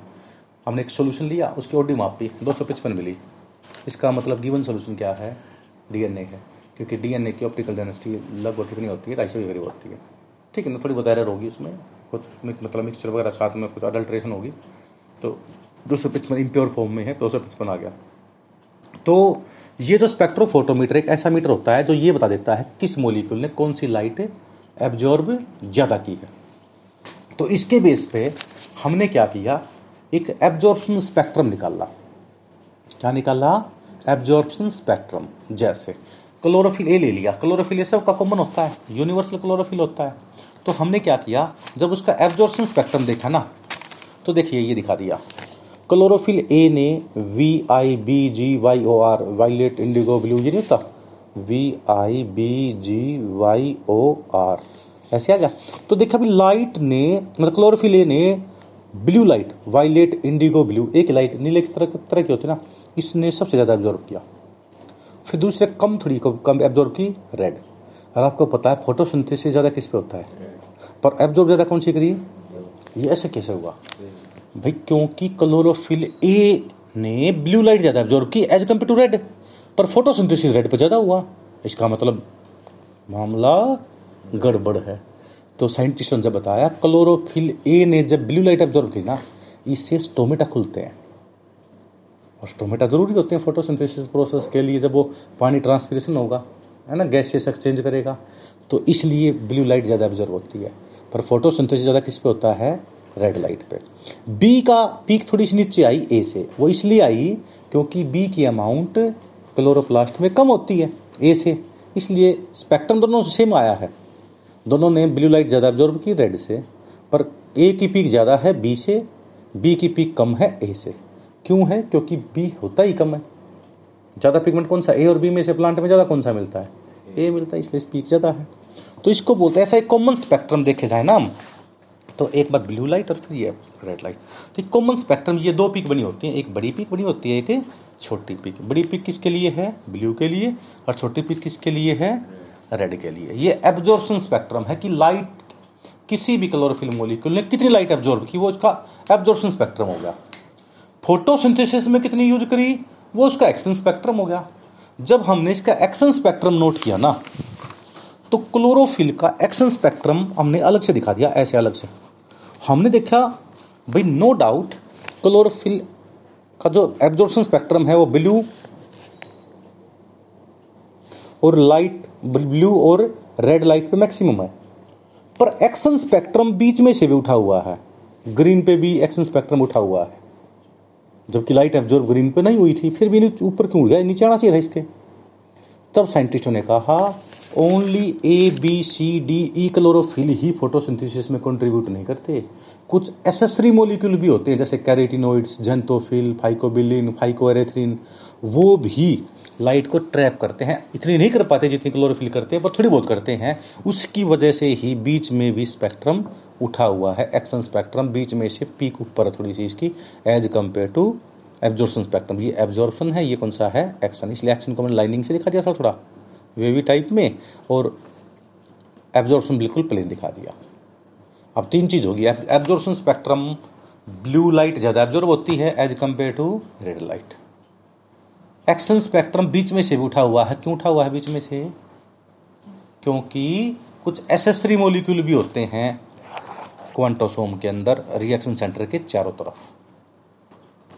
हमने एक सॉल्यूशन लिया, उसकी ओडी मापी, 255 मिली। इसका मतलब गिवन सॉल्यूशन क्या है? डीएनए है, क्योंकि डीएनए की ऑप्टिकल डेंसिटी लगभग कितनी होती है? 250 के करीब होती है, ठीक है ना। थोड़ी बहुत एरर होगी उसमें, कुछ मतलब मिक्सचर वगैरह साथ में, कुछ अडल्ट्रेशन होगी, तो 255 इम्प्योर फॉर्म में है, 255 आ गया। तो ये जो स्पेक्ट्रोफोटोमीटर एक ऐसा मीटर होता है जो ये बता देता है किस मोलिक्यूल ने कौन सी लाइट एब्जॉर्ब ज़्यादा की है। तो इसके बेस पे हमने क्या किया, एक एब्जॉर्प्शन स्पेक्ट्रम निकाला। क्या निकाला? Absorption spectrum. जैसे क्लोरोफिल ए ले लिया, क्लोरोफिल ए सबका कॉमन होता है, यूनिवर्सल क्लोरोफिल होता है। तो हमने क्या किया, जब उसका एब्जॉर्प्शन स्पेक्ट्रम देखा ना, तो देखिए ये दिखा दिया, क्लोरोफिल ए ने VIBGYOR वायलेट इंडिगो ब्लू, ये नहीं था, VIBGYOR ऐसे आ गया। तो देखा भी लाइट ने, मतलब क्लोरोफिल ए ने blue light, violet indigo blue, एक लाइट नीले तरह की होती है ना, इसने सबसे ज़्यादा एब्जॉर्ब किया। फिर दूसरे कम थोड़ी कम एब्जॉर्ब की रेड। और आपको पता है फोटोसिंथेसिस ज़्यादा किस पे होता है, पर एब्जॉर्ब ज़्यादा कौन सी करी है? ये ऐसे कैसे हुआ भाई? क्योंकि क्लोरोफिल ए ने ब्लू लाइट ज़्यादा एब्जॉर्ब की एज कम्पेयर टू रेड, पर फोटोसिंथेसिस रेड पे ज़्यादा हुआ। इसका मतलब मामला गड़बड़ है। तो साइंटिस्टों ने बताया क्लोरोफिल ए ने जब ब्लू लाइट एब्जॉर्ब की ना, इससे स्टोमेटा खुलते हैं, और स्टोमेटा ज़रूरी होते हैं फोटोसिंथेसिस प्रोसेस के लिए। जब वो पानी ट्रांसपिरेशन होगा है ना, गैसेस एक्सचेंज करेगा, तो इसलिए ब्लू लाइट ज़्यादा एब्जॉर्ब होती है। पर फोटोसिंथेसिस ज़्यादा किस पे होता है? रेड लाइट पे। बी का पीक थोड़ी सी नीचे आई ए से, वो इसलिए आई क्योंकि बी की अमाउंट क्लोरोप्लास्ट में कम होती है ए से, इसलिए स्पेक्ट्रम दोनों सेम आया है। दोनों ने ब्लू लाइट ज़्यादा एब्जॉर्ब की रेड से, पर ए की पीक ज़्यादा है बी से, बी की पीक कम है ए से। क्यों है? क्योंकि बी होता ही कम है। ज़्यादा पिगमेंट कौन सा? ए और बी में से प्लांट में ज़्यादा कौन सा मिलता है? ए मिलता है, इसलिए पीक ज़्यादा है। तो इसको बोलते हैं, ऐसा एक कॉमन स्पेक्ट्रम देखे जाए ना हम, तो एक बार ब्लू लाइट और फिर ये रेड लाइट। तो कॉमन स्पेक्ट्रम, ये दो पीक बनी होती है, एक बड़ी पीक बनी होती है, एक छोटी पीक। बड़ी पीक किसके लिए है? ब्लू के लिए। और छोटी पीक किसके लिए है? रेड के लिए। ये एब्जॉर्प्शन स्पेक्ट्रम है कि लाइट किसी भी क्लोरोफिल मॉलिक्यूल ने कितनी लाइट एब्जॉर्ब की, वो उसका एब्जॉर्प्शन स्पेक्ट्रम हो गया। फोटोसिंथेसिस में कितनी यूज करी, वो उसका एक्शन स्पेक्ट्रम हो गया। जब हमने इसका एक्शन स्पेक्ट्रम नोट किया ना, तो क्लोरोफिल का एक्शन स्पेक्ट्रम हमने अलग से दिखा दिया, ऐसे अलग से। हमने देखा भाई नो डाउट क्लोरोफिल का जो एब्जॉर्प्शन स्पेक्ट्रम है वो ब्लू और लाइट, ब्लू और रेड लाइट पे मैक्सिमम है, पर एक्शन स्पेक्ट्रम बीच में से भी उठा हुआ है। ग्रीन पे भी एक्शन स्पेक्ट्रम उठा हुआ है, जबकि लाइट एब्जॉर्ब ग्रीन पे नहीं हुई थी, फिर भी ऊपर क्यों गया? नीचे आना चाहिए था इसके। तब साइंटिस्टों ने कहा only A B C D E क्लोरोफिल ही फोटोसिंथेसिस में कंट्रीब्यूट नहीं करते, कुछ एसेसरी मोलिक्यूल भी होते हैं, जैसे कैरेटिनोइड्स, जेंथोफिल, फाइकोबिलिन, फाइकोएरेथ्रिन, वो भी लाइट को ट्रैप करते हैं। इतनी नहीं कर पाते जितनी क्लोरोफिल करते हैं, पर थोड़ी बहुत करते हैं। उसकी वजह से ही बीच में भी स्पेक्ट्रम उठा हुआ है, एक्शन स्पेक्ट्रम बीच में से पीक ऊपर है थोड़ी सी इसकी as compare to absorption spectrum. ये एब्जॉर्प्शन है, ये कौन सा है? एक्शन। इसलिए एक्शन को मैंने लाइनिंग से दिखा दिया था, थोड़ा वेवी टाइप में, और एब्जॉर्प्शन बिल्कुल प्लेन दिखा दिया। अब तीन चीज़ होगी। एब्जॉर्प्शन स्पेक्ट्रम, ब्लू लाइट ज़्यादा एब्जॉर्ब होती है as compare to red light. Action spectrum बीच में से भी उठा हुआ है। क्यों उठा हुआ है बीच में से? क्योंकि कुछ एसेसरी मॉलिक्यूल भी होते हैं क्वांटोसोम के अंदर, रिएक्शन सेंटर के चारों तरफ।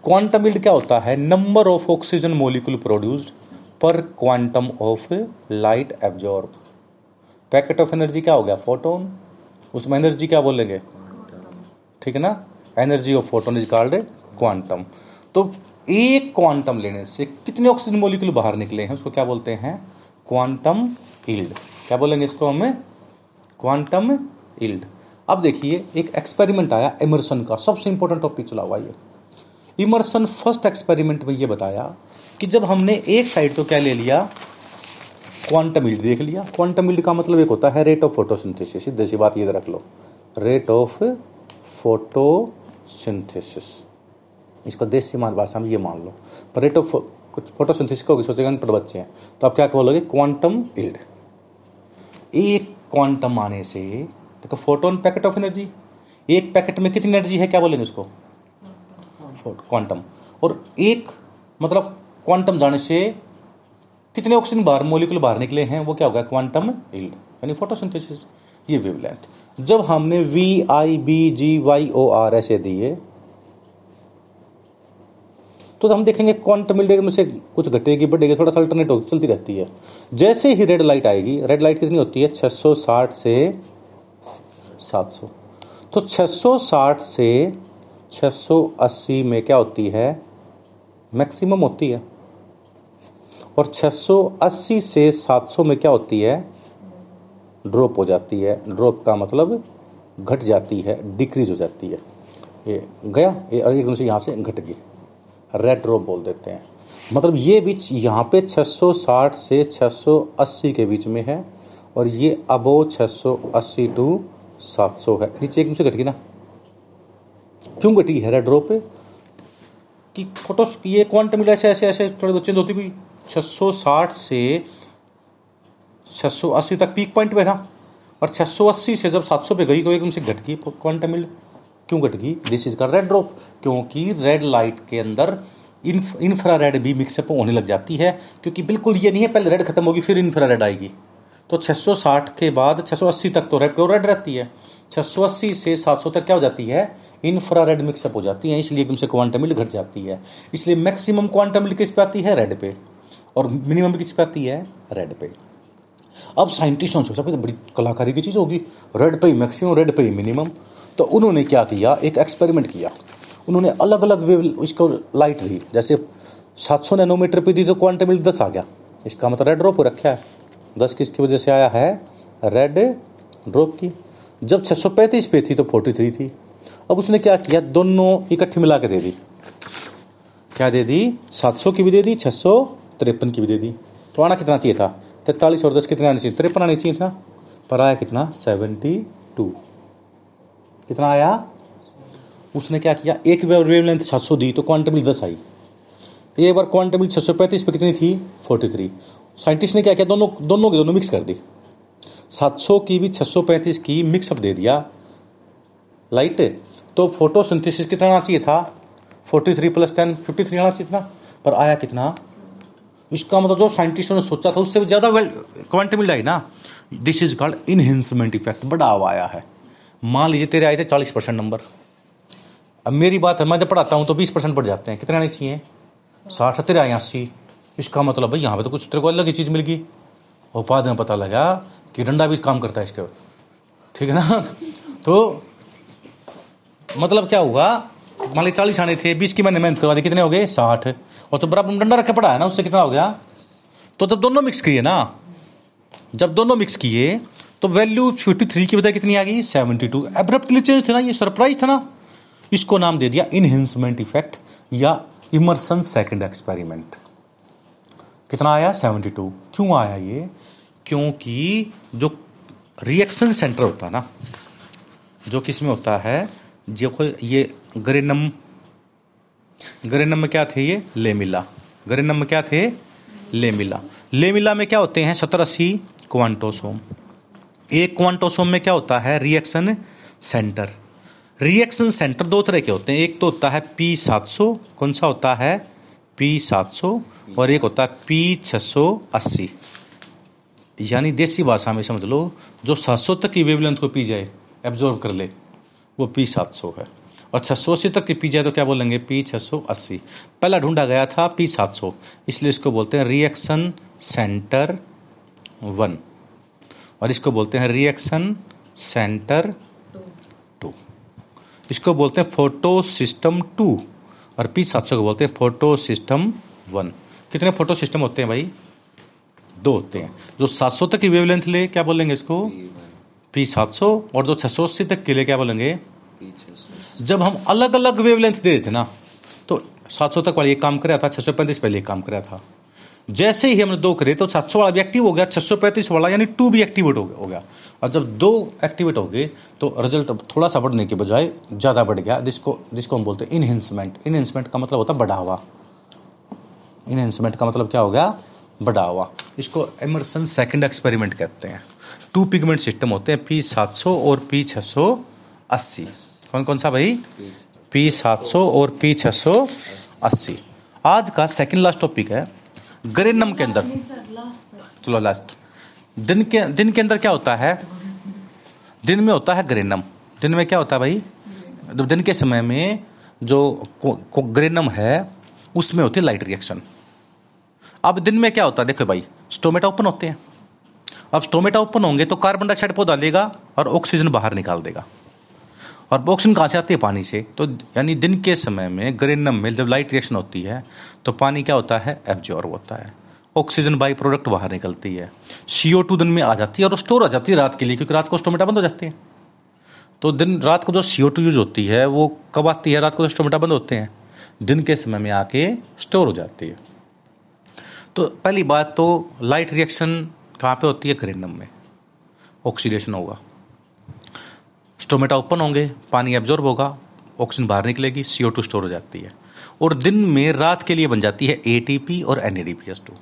क्वांटम यील्ड क्या होता है? Number of oxygen molecule produced पर quantum of light absorb. Packet of energy क्या हो गया? फोटोन। उसमें एनर्जी क्या बोलेंगे? ठीक है ना, energy of photon is called quantum. तो एक क्वांटम लेने से कितने ऑक्सीजन मॉलिक्यूल बाहर निकले हैं, उसको क्या बोलते हैं? Quantum yield. क्या बोलेंगे इसको? हमें क्वांटम यील्ड। अब देखिए एक एक्सपेरिमेंट आया इमर्सन का, सबसे इंपॉर्टेंट टॉपिक चला हुआ ये। इमर्सन फर्स्ट एक्सपेरिमेंट में ये बताया कि जब हमने एक साइड तो क्या ले लिया? क्वांटम यील्ड देख लिया। क्वांटम यील्ड का मतलब एक होता है रेट ऑफ फोटोसिंथेसिस, सीधी सी बात ये रख लो, रेट ऑफ फोटोसिंथेसिस। इसको देसी मार भाषा में ये मान लो, पर रेट ऑफ कुछ फोटोसिंथेसिस को सोचेगा पर बच्चे हैं, तो आप क्या बोलोगे? Quantum yield. एक क्वांटम आने से देखो, फोटोन पैकेट ऑफ एनर्जी, एक पैकेट में कितनी एनर्जी है क्या बोलेंगे उसको? क्वांटम। और एक मतलब क्वांटम जाने से कितने ऑक्सीजन बाहर मॉलिक्यूल बाहर निकले हैं, वो क्या होगा? क्वांटम यील्ड, यानी फोटोसिंथेसिस। ये वेवलेंथ जब हमने V I B G Y O R ऐसे दिए, तो हम देखेंगे क्वांटम यील्ड में से कुछ घटेगी बढ़ेगी, थोड़ा सा अल्टरनेट होगी, चलती रहती है। जैसे ही रेड लाइट आएगी, रेड लाइट कितनी होती है? 660 से 700। तो 660 से 680 में क्या होती है? मैक्सिमम होती है। और 680 से 700 में क्या होती है? ड्रॉप हो जाती है। ड्रॉप का मतलब घट जाती है, डिक्रीज हो जाती है। ये गया, ये एकदम से यहाँ से घट गई, रेड ड्रॉप बोल देते हैं। मतलब ये बीच यहाँ पे 660 से 680 के बीच में है, और ये अबो 680 टू 700 है। नीचे एकदम से घट गई ना, क्यों घटी है रेड ड्रॉप? कि फोटो ये क्वांटम यील्ड ऐसे ऐसे ऐसे थोड़े बहुत चेंज होती हुई, 660 से 680 तक पीक पॉइंट पे था और 680 से जब 700 पे गई तो एकदम से घट गई क्वांटम यील्ड। क्यों घट गई? दिस इज का रेड ड्रॉप, क्योंकि रेड लाइट के अंदर इन्फ्रारेड भी मिक्सअप होने लग जाती है, क्योंकि बिल्कुल ये नहीं है पहले रेड खत्म होगी फिर इन्फ्रारेड आएगी। तो 660 के बाद 680 तक तो रेड प्योर रेड रहती है, 680 से 700 तक क्या हो जाती है, इन्फ्रारेड मिक्सअप हो जाती है, इसलिए एकदम से क्वांटम यील्ड घट जाती है। इसलिए मैक्सिमम क्वांटम यील्ड किस पे आती है, रेड पे, और मिनिमम किस पे आती है, रेड पे। अब साइंटिस्टों ने सोचा भाई बड़ी कलाकारी की चीज़ होगी, रेड पे ही मैक्सिमम रेड पे ही मिनिमम। तो उन्होंने क्या किया, एक एक्सपेरिमेंट किया, उन्होंने अलग अलग वेव इसको लाइट दी, जैसे 700 नैनोमीटर पे दी तो क्वांटम यील्ड 10 आ गया, इसका मतलब रेड ड्रॉप हो रखा है। 10 किसकी वजह से आया है, रेड ड्रॉप की। जब 635 पे थी तो 43 थी। अब उसने क्या किया, दोनों इकट्ठी मिला के दे दी, क्या दे दी, 700 की भी दे दी 653 की भी दे दी। तो आना कितना चाहिए था, 43 और 10 कितना आना चाहिए, 53 आना चाहिए था, पर आया कितना 72, कितना आया। उसने क्या किया, एक वेवलेंथ 700 दी तो क्वांटम यील्ड 10 आई। एक बार क्वांटम यील्ड 635 पे कितनी थी, 43। साइंटिस्ट ने क्या किया, दोनों के दोनों मिक्स कर दी, 700 की भी 635 की मिक्सअप दे दिया लाइट। तो फोटोसिंथेसिस कितना आना चाहिए था, 43 + 10 53 आना चाहिए था, पर आया कितना, इसका मतलब जो साइंटिस्टों ने सोचा था उससे भी ज़्यादा क्वांटम यील्ड आई ना। This is called enhancement effect, बढ़ाव आया है। मान लीजिए तेरे आए थे 40% नंबर, अब मेरी बात है मैं जब पढ़ाता हूँ तो 20% बढ़ जाते हैं, कितने आने चाहिए 60, तेरे आए 80। इसका मतलब भाई यहाँ पे तो कुछ तेरे को अलग ही चीज़ मिल गई, और बाद में पता लगा कि डंडा भी काम करता है इसके, ठीक है ना। तो मतलब क्या हुआ, मान ली 40 आने थे, 20 की मैंने मेहनत करवा दी, कितने हो गए 60, और तो बराबर डंडा रखा पड़ा है ना, उससे कितना हो गया। तो जब दोनों मिक्स किए ना, जब दोनों मिक्स किए तो वैल्यू 53 की बजाय कितनी आ गई, 72। एब्रप्टली चेंज थे ना, ये सरप्राइज था ना, इसको नाम दे दिया इनहेंसमेंट इफेक्ट या इमर्सन सेकेंड एक्सपेरिमेंट। कितना आया, 72। क्यों आया ये, क्योंकि जो रिएक्शन सेंटर होता है ना, जो किसमें होता है, जो ये ग्रेनम में क्या थे, ये लेमिला, ग्रेनम में क्या थे, लेमिला। लेमिला में क्या होते हैं, 70-80 क्वांटोसोम। एक क्वांटोसोम में क्या होता है, रिएक्शन सेंटर। रिएक्शन सेंटर दो तरह के होते हैं, एक तो होता है P700, कौन सा होता है P700, और एक होता है P680। यानी देसी भाषा में समझ लो जो 700 तक की वेवलेंथ को पी जाए, एब्जॉर्ब कर ले, वो P700 है, और 680 तक की पी जाए तो क्या बोलेंगे, P680। पहला ढूंढा गया था P700, इसलिए इसको बोलते हैं रिएक्शन सेंटर 1, और इसको बोलते हैं रिएक्शन सेंटर 2, इसको बोलते हैं फोटो सिस्टम 2, और P700 को बोलते हैं फोटो सिस्टम 1। कितने फोटो सिस्टम होते हैं भाई, 2 होते हैं। जो 700 तक की वेवलेंथ ले क्या बोलेंगे इसको, P700, और जो 680 तक के लिए क्या बोलेंगे P680। जब हम अलग अलग वेवलेंथ दे रहे थे ना, तो 700 तक वाला एक काम कर रहा था, 635 पहले एक काम कर रहा था, जैसे ही हमने 2 करे तो 700 वाला भी एक्टिव हो गया, 635 वाला यानी 2 भी एक्टिवेट हो गया, और जब 2 एक्टिवेट हो गए तो रिजल्ट थोड़ा सा बढ़ने के बजाय ज़्यादा बढ़ गया। जिसको हम बोलते हैं इनहेंसमेंट। इनहेंसमेंट का मतलब होता है बढ़ावा, इनहेंसमेंट का मतलब क्या हो गया, बढ़ावा। इसको एमर्सन सेकंड एक्सपेरिमेंट कहते हैं। 2 पिगमेंट सिस्टम होते हैं, P700 और P680। कौन कौन सा भाई, P700 और P680। आज का सेकंड लास्ट टॉपिक है ग्रेनम के अंदर, चलो लास्ट, दिन के अंदर क्या होता है, दिन में होता है ग्रेनम। दिन में क्या होता है भाई, दिन के समय में जो ग्रेनम है उसमें होती है लाइट रिएक्शन। अब दिन में क्या होता है, देखो भाई स्टोमेटा ओपन होते हैं, अब स्टोमेटा ओपन होंगे तो कार्बन डाइऑक्साइड पौधा लेगा और ऑक्सीजन बाहर निकाल देगा, और ऑक्सीजन कहाँ से आती है, पानी से। तो यानी दिन के समय में ग्रेनम में जब लाइट रिएक्शन होती है तो पानी क्या होता है, एब्जॉर्ब होता है, ऑक्सीजन बाई प्रोडक्ट बाहर निकलती है, CO2 दिन में आ जाती है और स्टोर हो जाती है रात के लिए, क्योंकि रात को स्टोमेटा बंद हो जाते हैं। तो दिन रात को जो CO2 यूज होती है वो कब आती है, रात को जो स्टोमेटा बंद होते हैं, दिन के समय में आके स्टोर हो जाती है। तो पहली बात तो लाइट रिएक्शन कहाँ पे होती है, ग्रेनम में, ऑक्सीडेशन होगा, स्टोमेटा ओपन होंगे, पानी एब्जॉर्ब होगा, ऑक्सीजन बाहर निकलेगी, CO2 स्टोर हो जाती है, और दिन में रात के लिए बन जाती है ATP और NADPH2।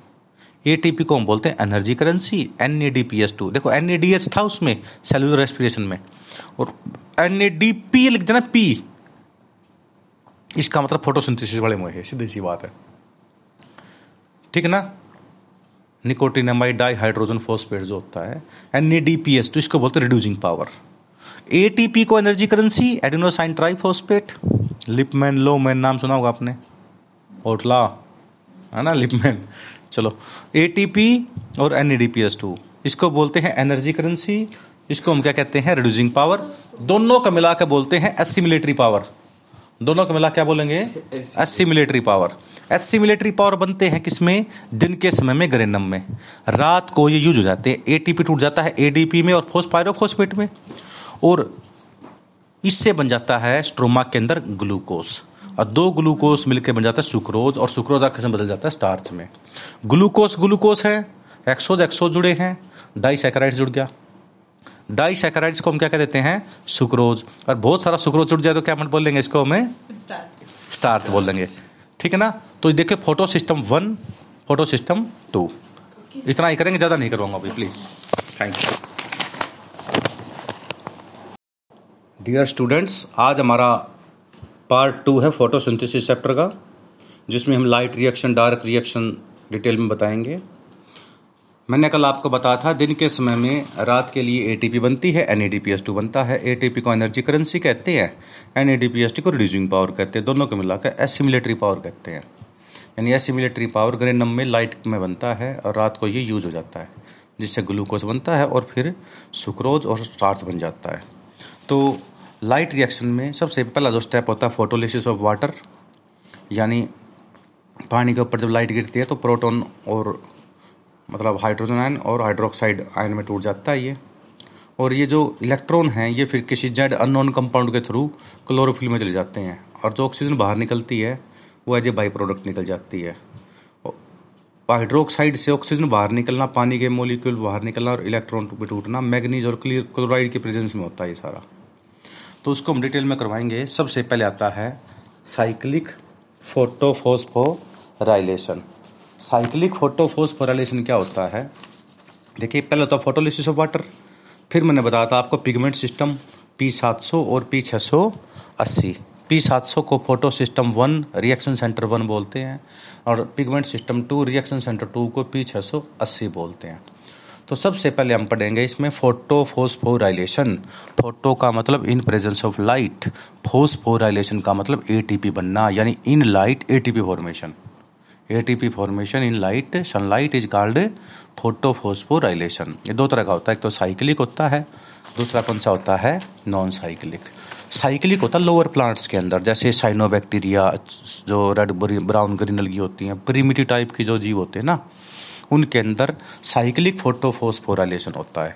एटीपी को हम बोलते हैं एनर्जी करेंसी, NADPH2। देखो NADH था उसमें सेलुलर रेस्पिरेशन में, और NADP लिख देना P, इसका मतलब फोटोसिंथेसिस वाले मोह है, सीधी सी बात है, ठीक है ना। निकोटिनामाइड डाई हाइड्रोजन फॉस्फेट जो होता है NADPH2, तो इसको बोलते हैं रिड्यूसिंग पावर। ATP को energy currency adenosine triphosphate, Lipmann Lohmann नाम सुना होगा आपने, ओटला है ना लिपमैन। चलो ATP और NADPH2 इसको बोलते हैं एनर्जी करेंसी, इसको हम क्या कहते हैं रिड्यूसिंग पावर। दोनों का मिला के बोलते हैं एसिमिलेटरी पावर, दोनों को मिला क्या बोलेंगे एसिमिलेटरी पावर। एसिमिलेटरी पावर बनते हैं किसमें, दिन के समय में ग्रेनम में, रात को ये यूज हो जाते हैं। एटीपी टूट जाता है एडीपी में और पायरोफॉस्फेट में, और इससे बन जाता है स्ट्रोमा के अंदर ग्लूकोज, और दो ग्लूकोज मिलकर बन जाता है सुक्रोज, और सुक्रोज आखिर में बदल जाता है स्टार्च में। ग्लूकोज ग्लूकोज है, एक्सोज एक्सोज जुड़े हैं, डाइसैकेराइड जुड़ गया, डाइसैकेराइड्स को हम क्या कह देते हैं सुक्रोज, और बहुत सारा सुक्रोज जुड़ जाए तो क्या हम बोलेंगे इसको, हमें स्टार्च बोल देंगे, ठीक है ना। तो देखिए फोटोसिस्टम 1 फोटोसिस्टम 2, इतना ही करेंगे, ज़्यादा नहीं करवाऊंगा अभी please, thank you. Dear students, आज हमारा पार्ट 2 है फोटोसिंथेसिस चैप्टर का, जिसमें हम light reaction dark reaction detail में बताएंगे। मैंने कल आपको बताया था दिन के समय में रात के लिए एटीपी बनती है, NADPH2 बनता है। एटीपी को एनर्जी करेंसी कहते हैं, NADPH2 को रिड्यूसिंग पावर कहते हैं, दोनों को मिलाकर एसिमिलेटरी पावर कहते हैं। यानी एसिमिलेटरी पावर ग्रेनम में लाइट में बनता है, और रात को ये यूज हो जाता है, जिससे ग्लूकोज बनता है और फिर सुक्रोज और स्टार्च बन जाता है। तो लाइट रिएक्शन में सबसे पहला जो स्टेप होता है फोटोलिसिस ऑफ वाटर, यानी पानी के ऊपर जब लाइट गिरती है तो प्रोटोन और मतलब हाइड्रोजन आयन और हाइड्रोक्साइड आयन में टूट जाता है ये, और ये जो इलेक्ट्रॉन हैं ये फिर किसी जेड अननोन कंपाउंड के थ्रू क्लोरोफिल में चले जाते हैं, और जो ऑक्सीजन बाहर निकलती है वो एज ए बाई प्रोडक्ट निकल जाती है। हाइड्रोक्साइड से ऑक्सीजन बाहर निकलना, पानी के मोलिक्यूल बाहर निकलना और इलेक्ट्रॉन भी टूटना मैग्नीज और क्लोराइड के प्रेजेंस में होता है ये सारा, तो उसको हम डिटेल में करवाएंगे। सबसे पहले आता है साइक्लिक फोटोफॉस्फोराइलेशन। साइक्लिक फोटोफॉस्फोराइलेशन क्या होता है, देखिए पहले होता है फोटोलिसिस ऑफ वाटर, फिर मैंने बताया था आपको पिगमेंट सिस्टम P700 और P680। P700 को फोटोसिस्टम 1 रिएक्शन सेंटर 1 बोलते हैं, और पिगमेंट सिस्टम 2 रिएक्शन सेंटर 2 को P680 बोलते हैं। तो सबसे पहले हम पढ़ेंगे इसमें फोटोफॉस्फोराइलेशन। फोटो का मतलब in presence of light, phosphorylation का मतलब ATP बनना, यानी in light ATP formation. ATP formation in light sunlight is called फोटोफॉस्फोराइलेशन। ये दो तरह का होता है, एक तो साइक्लिक होता है, दूसरा कौन सा होता है नॉन साइक्लिक। साइक्लिक होता है लोअर प्लांट्स के अंदर, जैसे साइनोबैक्टीरिया जो रेड ब्राउन ग्रीन अलगी होती हैं, प्रिमिटिव टाइप के जो जीव होते हैं ना, उनके अंदर साइक्लिक फोटोफॉस्फोराइलेशन होता है।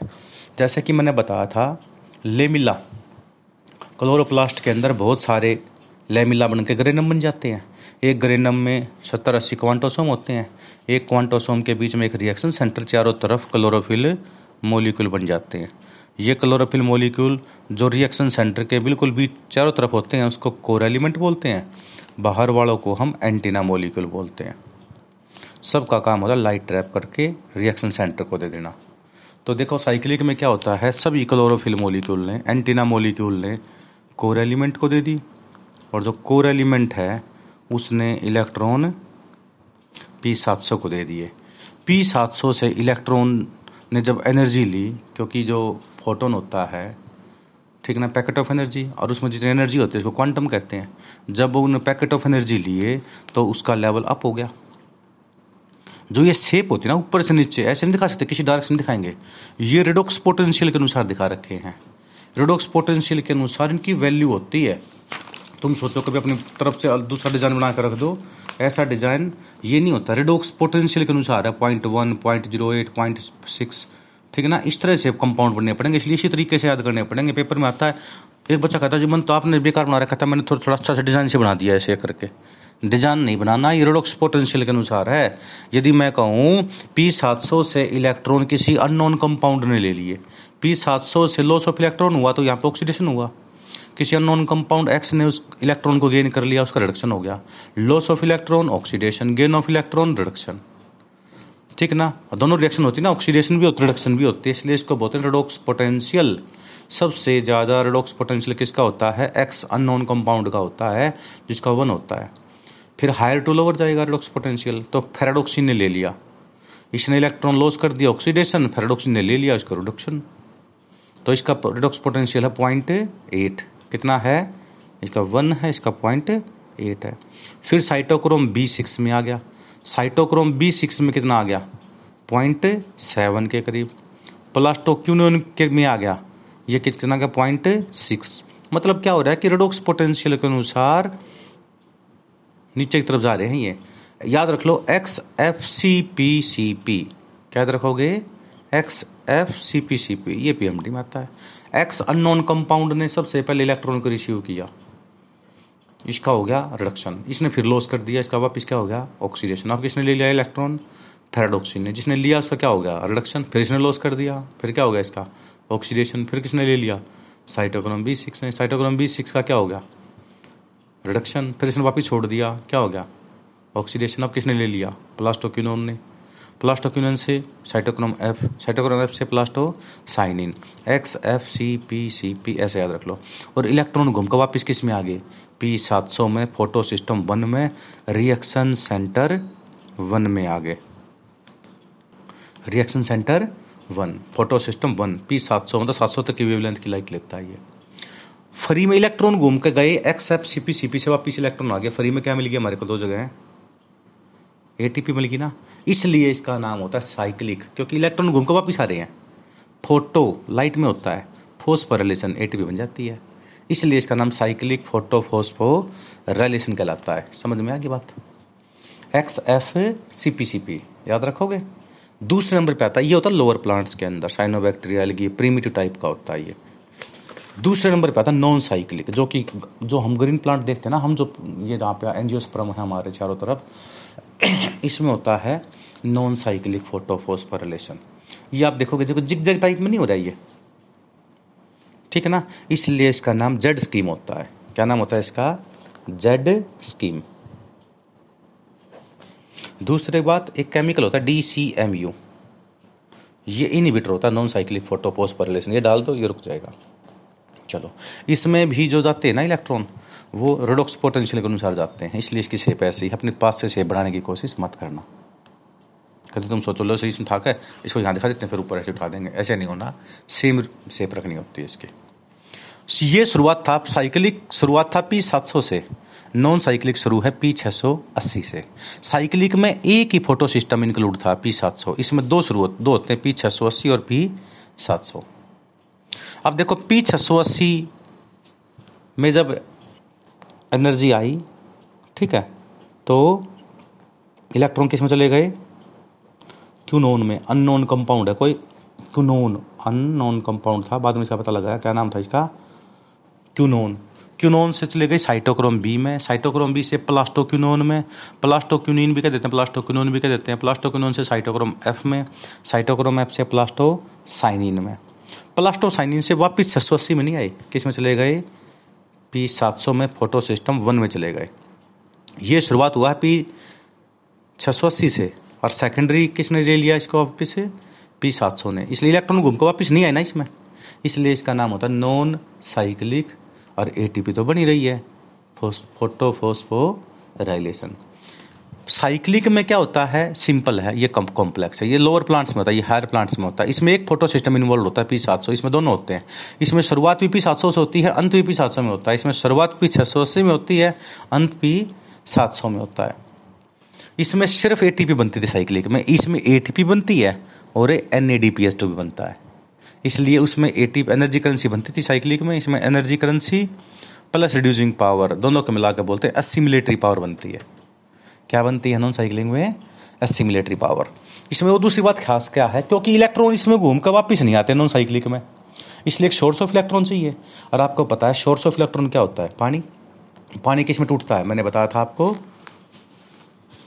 जैसे कि मैंने बताया था लेमिला, क्लोरोप्लास्ट के अंदर बहुत सारे लेमिला बनकर ग्रेनम बन जाते हैं। एक ग्रेनम में 70-80 क्वांटोसोम होते हैं, एक क्वांटोसोम के बीच में एक रिएक्शन सेंटर, चारों तरफ क्लोरोफिल मोलिक्यूल बन जाते हैं। ये क्लोरोफिल मोलिक्यूल जो रिएक्शन सेंटर के बिल्कुल बीच चारों तरफ होते हैं उसको कोर एलिमेंट बोलते हैं, बाहर वालों को हम एंटीना मोलिक्यूल बोलते हैं। सबका काम होता है लाइट ट्रैप करके रिएक्शन सेंटर को दे देना। तो देखो साइक्लिक में क्या होता है, सभी क्लोरोफिल मोलिक्यूल ने एंटीना मोलिक्यूल ने कोर एलिमेंट को दे दी, और जो कोर एलिमेंट है उसने इलेक्ट्रॉन P700 को दे दिए। P700 से इलेक्ट्रॉन ने जब एनर्जी ली, क्योंकि जो फोटोन होता है ठीक ना पैकेट ऑफ एनर्जी, और उसमें जितनी एनर्जी होती है उसको क्वांटम कहते हैं। जब उन्होंने पैकेट ऑफ एनर्जी लिए तो उसका लेवल अप हो गया। जो ये शेप होती है ना ऊपर से नीचे, ऐसे नहीं दिखा सकते, किसी डायरेक्शन में दिखाएंगे, ये रेडॉक्स पोटेंशियल के अनुसार दिखा रखे हैं। रेडॉक्स पोटेंशियल के अनुसार इनकी वैल्यू होती है। तुम सोचो कभी अपनी तरफ से दूसरा डिज़ाइन बना कर रख दो, ऐसा डिज़ाइन ये नहीं होता, रेडॉक्स पोटेंशियल के अनुसार है 0.1 0.08 0.6, ठीक है ना। इस तरह से कंपाउंड बनने पड़ेंगे, इसलिए इसी तरीके से याद करने पड़ेंगे। पेपर में आता है एक बच्चा कहता है जी मन तो आपने बेकार बना रखा था, मैंने थोड़ा अच्छा सा डिज़ाइन से बना दिया, ऐसे करके। डिजाइन नहीं बनाना, ये रेडॉक्स पोटेंशियल के अनुसार है। यदि मैं कहूँ P700 से इलेक्ट्रॉन किसी अननोन कंपाउंड ने ले लिए, P700 से लॉस ऑफ इलेक्ट्रॉन हुआ तो यहाँ पर ऑक्सीडेशन हुआ, किसी अननोन कंपाउंड X ने उस इलेक्ट्रॉन को गेन कर लिया, उसका रिडक्शन हो गया। Loss of electron oxidation, gain of electron reduction. ठीक ना, और दोनों रिएक्शन होती है ना, ऑक्सीडेशन भी होती है रिडक्शन भी होती है, इसलिए इसको बोलते हैं रेडॉक्स पोटेंशियल। सबसे ज़्यादा रेडॉक्स पोटेंशियल किसका होता है, एक्स अननोन कंपाउंड का होता है जिसका 1 होता है। फिर हायर टू लोअर जाएगा रेडॉक्स पोटेंशियल, तो फेराडोक्सिन ने ले लिया, इसने इलेक्ट्रॉन लॉस कर दिया ऑक्सीडेशन, फेराडोक्सिन ने ले लिया इसका रिडक्शन, तो इसका रेडॉक्स पोटेंशियल है 0.8। कितना है इसका, 1 है, इसका 0.8 है। फिर साइटोक्रोम B6 में आ गया, साइटोक्रोम B6 में कितना आ गया, 0.7 के करीब। प्लास्टोक्यूनोन के में आ गया, ये कितना का 0.6। मतलब क्या हो रहा है कि रेडॉक्स पोटेंशियल के अनुसार नीचे की तरफ जा रहे हैं। ये याद रख लो, X F C P C P, क्या याद रखोगे, एक्स एफ सी पी, ये पीएमडी में आता है। एक्स अननोन कंपाउंड ने सबसे पहले इलेक्ट्रॉन को रिसीव किया, इसका हो गया रिडक्शन, इसने फिर लॉस कर दिया, इसका वापस क्या हो गया ऑक्सीडेशन। अब किसने ले लिया इलेक्ट्रॉन, फेराडोक्सिन ने, जिसने लिया उसका क्या हो गया रिडक्शन, फिर इसने लॉस कर दिया, फिर क्या हो गया इसका ऑक्सीडेशन, फिर किसने ले लिया साइटोक्रोम B6 ने, साइटोक्रोम B6 का क्या हो गया रिडक्शन, फिर इसने वापस छोड़ दिया, क्या हो गया ऑक्सीडेशन। अब किसने ले लिया, प्लास्टोक्यूनोन ने, प्लास्टोक्यूनोन से साइटोक्रोम F, साइटोक्रोम F से plastocyanin, X F C P, ऐसे याद रख लो। और इलेक्ट्रॉन घूमकर वापस किस में आ गए, P700 में, फोटोसिस्टम 1 में, रिएक्शन सेंटर 1 में आ गए, रिएक्शन सेंटर 1, फोटोसिस्टम 1, P700 मतलब 700 तक की वेवलेंथ की लाइट लेता है ये। फ्री में इलेक्ट्रॉन घूम के गए, एक्स एफ सी पी से वापस इलेक्ट्रॉन आ गया, फ्री में क्या मिल गया हमारे को, 2 जगह है ATP मिल गई ना, इसलिए इसका नाम होता है साइक्लिक, क्योंकि इलेक्ट्रॉन घूम कर वापस आ रहे हैं। फोटो लाइट में होता है, फॉस्फोराइलेशन ATP बन जाती है, इसलिए इसका नाम साइक्लिक फोटो फॉस्फोराइलेशन कहलाता है। समझ में आ गई बात, एक्स एफ CpCp याद रखोगे। दूसरे नंबर पे आता है, ये होता है लोअर प्लांट्स के अंदर, साइनोबैक्टीरिया एल्गी प्रिमिटिव टाइप का होता है ये। दूसरे नंबर पे आता है नॉन साइक्लिक, जो कि जो हम ग्रीन प्लांट देखते हैं ना, हम जो ये जहाँ पे एंजियोस्पर्म है हमारे चारों तरफ, इसमें होता है नॉन साइक्लिक फोटोफॉस्फोराइलेशन। ये आप देखोगे, देखो जिगजैग टाइप में नहीं हो रहा है ये, ठीक है ना, इसलिए इसका नाम जेड स्कीम होता है। क्या नाम होता है इसका, जेड स्कीम। दूसरी बात, एक केमिकल होता है DCMU, ये इनहिबिटर होता है नॉन साइक्लिक फोटोफॉस्फोराइलेशन, ये डाल दो ये रुक जाएगा। चलो, इसमें भी जो जाते हैं ना इलेक्ट्रॉन, वो रेडॉक्स पोटेंशियल के अनुसार जाते हैं, इसलिए इसकी शेप ऐसी है। अपने पास से शेप बढ़ाने की कोशिश मत करना, कभी तुम सोचो लो इसमें ठाक है, इसको यहाँ दिखा देते हैं फिर ऊपर ऐसे उठा देंगे, ऐसे नहीं होना, सेम शेप रखनी होती है इसकी। ये शुरुआत था साइक्लिक, शुरुआत था P700 से, नॉन साइक्लिक शुरू है P680 से। साइक्लिक में एक ही फोटो सिस्टम इंक्लूड था P700, इसमें दो होते हैं P680 और P700। अब देखो P680 में जब एनर्जी आई, ठीक है, तो इलेक्ट्रॉन किस में चले गए, क्यूनोन में, अननोन कंपाउंड है कोई, क्यूनोन अननोन कंपाउंड था, बाद में इसका पता लगाया क्या नाम था इसका, क्यूनोन। क्यूनोन से चले गए साइटोक्रोम बी में, साइटोक्रोम बी से प्लास्टोक्यूनोन में, प्लास्टोक्यूनिन भी कह देते हैं, प्लास्टोक्यूनोन भी कह देते हैं, प्लास्टोक्यूनोन से साइटोक्रोम एफ में, साइटोक्रोम एफ से प्लास्टोसाइनिन में, प्लास्टोसाइनिन से वापस 680 में नहीं आए, किस में चले गए P700 में, फोटोसिस्टम 1 में चले गए। ये शुरुआत हुआ P680 से, और सेकेंडरी किसने ले लिया इसको वापस से, P700 ने, इसलिए इलेक्ट्रॉन घूम कर वापस नहीं आए ना इसमें, इसलिए इसका नाम होता है नॉन साइक्लिक। और ATP तो बनी रही है, फोटोफॉस्फोराइलेशन। साइक्लिक में क्या होता है, सिंपल है ये, कॉम्प्लेक्स है, ये लोअर प्लांट्स में होता है, ये हायर प्लांट्स में होता है। इसमें एक फोटो सिस्टम इन्वॉल्व होता है P700, इसमें दोनों होते हैं, इसमें शुरुआत भी P700 से होती है, अंत भी P700 में होता है, इसमें शुरुआत P680 में होती है, अंत P700 में होता है। इसमें सिर्फ ATP बनती थी साइक्लिक में, इसमें ATP बनती है और NADPH2 भी बनता है, इसलिए उसमें ATP एनर्जी करेंसी बनती थी साइक्लिक में, इसमें energy currency plus reducing power दोनों को मिलाकर बोलते हैं असिमिलेटरी पावर बनती है। क्या बनती है नॉन साइक्लिंग में, एसिमिलेटरी पावर। इसमें वो दूसरी बात खास क्या है, क्योंकि इलेक्ट्रॉन इसमें घूम कर वापस नहीं आते नॉन साइक्लिक में, इसलिए एक सोर्स ऑफ इलेक्ट्रॉन चाहिए, और आपको पता है सोर्स ऑफ इलेक्ट्रॉन क्या होता है, पानी। पानी किस में टूटता है, मैंने बताया था आपको,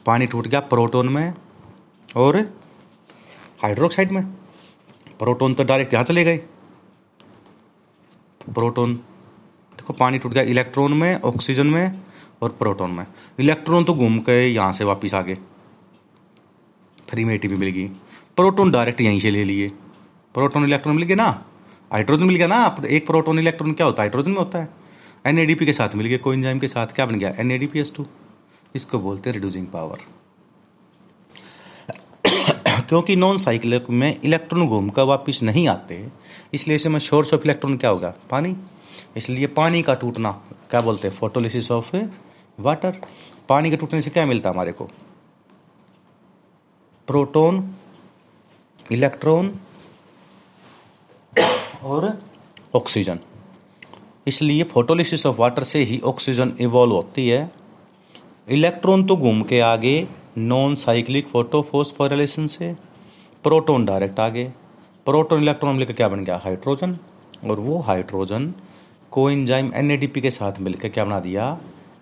पानी टूट गया प्रोटोन में और हाइड्रोक्साइड में। प्रोटोन तो डायरेक्ट यहाँ चले गए, प्रोटोन देखो, पानी टूट गया इलेक्ट्रॉन में, ऑक्सीजन में और प्रोटॉन में। इलेक्ट्रॉन तो घूम के यहाँ से वापस आ गए, 3 में ATP मिल गई। प्रोटोन डायरेक्ट यहीं से ले लिए, प्रोटोन इलेक्ट्रॉन मिल गए ना, हाइड्रोजन मिल गया ना। एक प्रोटोन इलेक्ट्रॉन क्या होता है, हाइड्रोजन में होता है। NADP के साथ मिल गए कोएंजाइम के साथ, क्या बन गया NADPH2। इसको बोलते हैं रिड्यूसिंग पावर। क्योंकि नॉन साइक्लिक में इलेक्ट्रॉन घूम कर वापस नहीं आते, इसलिए इसमें सोर्स ऑफ इलेक्ट्रॉन क्या होगा, पानी। इसलिए पानी का टूटना क्या बोलते हैं, फोटोलिसिस ऑफ वाटर। पानी के टूटने से क्या मिलता है हमारे को, प्रोटॉन, इलेक्ट्रॉन और ऑक्सीजन। इसलिए फोटोलिसिस ऑफ वाटर से ही ऑक्सीजन इवॉल्व होती है। इलेक्ट्रॉन तो घूम के आगे नॉन साइक्लिक फोटोफॉस्फोराइलेशन से, प्रोटॉन डायरेक्ट आगे, प्रोटॉन इलेक्ट्रॉन मिलकर क्या बन गया हाइड्रोजन, और वो हाइड्रोजन कोएंजाइम NADP के साथ मिलकर क्या बना दिया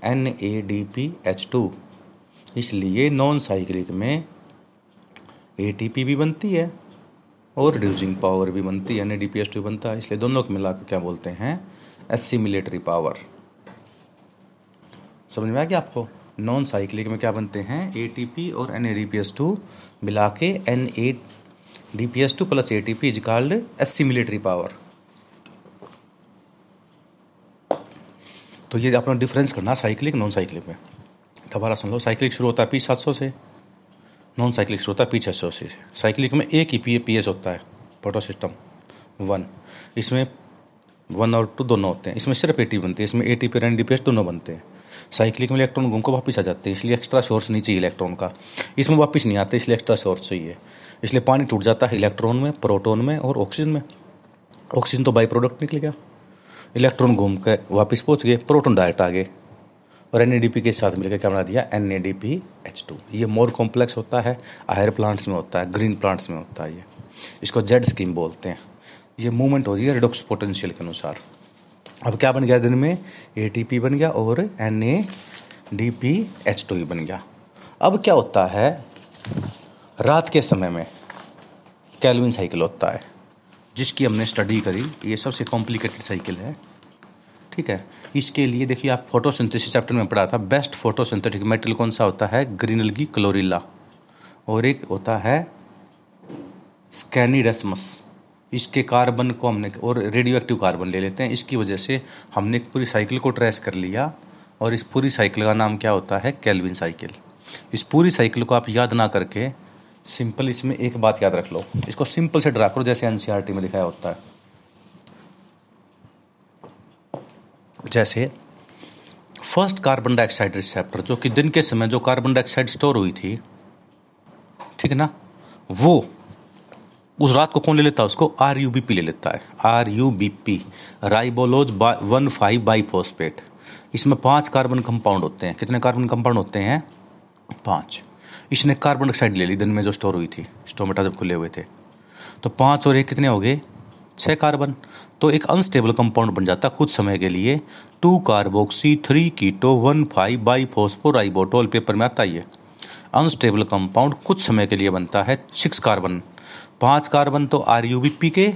NADPH2। इसलिए नॉन साइक्लिक में ATP भी बनती है और रिड्यूसिंग पावर भी बनती है, NADPH2 बनता है। इसलिए दोनों को मिलाकर क्या बोलते हैं, एसिमिलेटरी पावर। समझ में आ गया आपको। नॉन साइक्लिक में क्या बनते हैं, ATP और NADPH2 मिला के NADPH2 plus ATP is called assimilatory power. तो ये अपना डिफरेंस करना साइक्लिक नॉन साइक्लिक में। दोबारा सुन लो, साइक्लिक शुरू होता है P700 से, नॉन साइक्लिक शुरू होता है P680 से। साइक्लिक में एक ही PAPS होता है, फोटोसिस्टम 1, इसमें 1 और 2 दोनों होते हैं। इसमें सिर्फ ATP बनती है, इसमें ATP और NADPH दोनों बनते हैं। साइक्लिक में इलेक्ट्रॉन घूम को वापस आ जाते हैं, इसलिए एक्स्ट्रा सोर्स नहीं चाहिए इलेक्ट्रॉन का। इसमें वापस नहीं आते, इसलिए एक्स्ट्रा सोर्स चाहिए। इसलिए पानी टूट जाता है इलेक्ट्रॉन में, प्रोटॉन में और ऑक्सीजन में। ऑक्सीजन तो बाई प्रोडक्ट निकल गया, इलेक्ट्रॉन घूम कर वापस पहुँच गए, प्रोटॉन डायरेक्ट आ गए और NADP के साथ मिलकर क्या बना दिया NADPH2। ये मोर कॉम्प्लेक्स होता है, हायर प्लांट्स में होता है, ग्रीन प्लांट्स में होता है। ये इसको जेड स्कीम बोलते हैं। ये मूवमेंट हो रही है रिडॉक्स पोटेंशियल के अनुसार। अब क्या बन गया दिन में, ATP बन गया और NADPH2 ही बन गया। अब क्या होता है, रात के समय में कैल्विन साइकिल होता है, जिसकी हमने स्टडी करी। ये सबसे कॉम्प्लिकेटेड साइकिल है, ठीक है। इसके लिए देखिए, आप फोटोसिंथेसिस चैप्टर में पढ़ा था, बेस्ट फोटोसिंथेटिक मेटेरियल कौन सा होता है, ग्रीन एल्गी क्लोरिला, और एक होता है स्केनिडेस्मस। इसके कार्बन को हमने और रेडियो एक्टिव कार्बन ले लेते हैं, इसकी वजह से हमने पूरी साइकिल को ट्रेस कर लिया। और इस पूरी साइकिल का नाम क्या होता है, कैल्विन साइकिल। इस पूरी साइकिल को आप याद ना करके सिंपल इसमें एक बात याद रख लो, इसको सिंपल से ड्रा करो, जैसे NCERT में लिखाया होता है। जैसे फर्स्ट कार्बन डाइऑक्साइड रिसेप्टर, जो कि दिन के समय जो कार्बन डाइऑक्साइड स्टोर हुई थी, ठीक है ना, वो उस रात को कौन ले लेता है, उसको RUBP ले लेता है। RUBP ribulose 1,5 biphosphate. इसमें 5 कार्बन कंपाउंड होते हैं। कितने कार्बन कंपाउंड होते हैं, 5। इसने कार्बन डाइऑक्साइड ले ली दिन में जो स्टोर हुई थी, स्टोमेटा जब खुले हुए थे, तो 5 और 1 कितने हो गए, 6 कार्बन। तो एक अनस्टेबल कंपाउंड बन जाता कुछ समय के लिए, 2 कार्बोक्सी 3 कीटो 1,5 बाईफॉस्फोराइबोटोल। पेपर में आता है ये अनस्टेबल कंपाउंड, कुछ समय के लिए बनता है 6 कार्बन। 5 कार्बन तो RUBP के,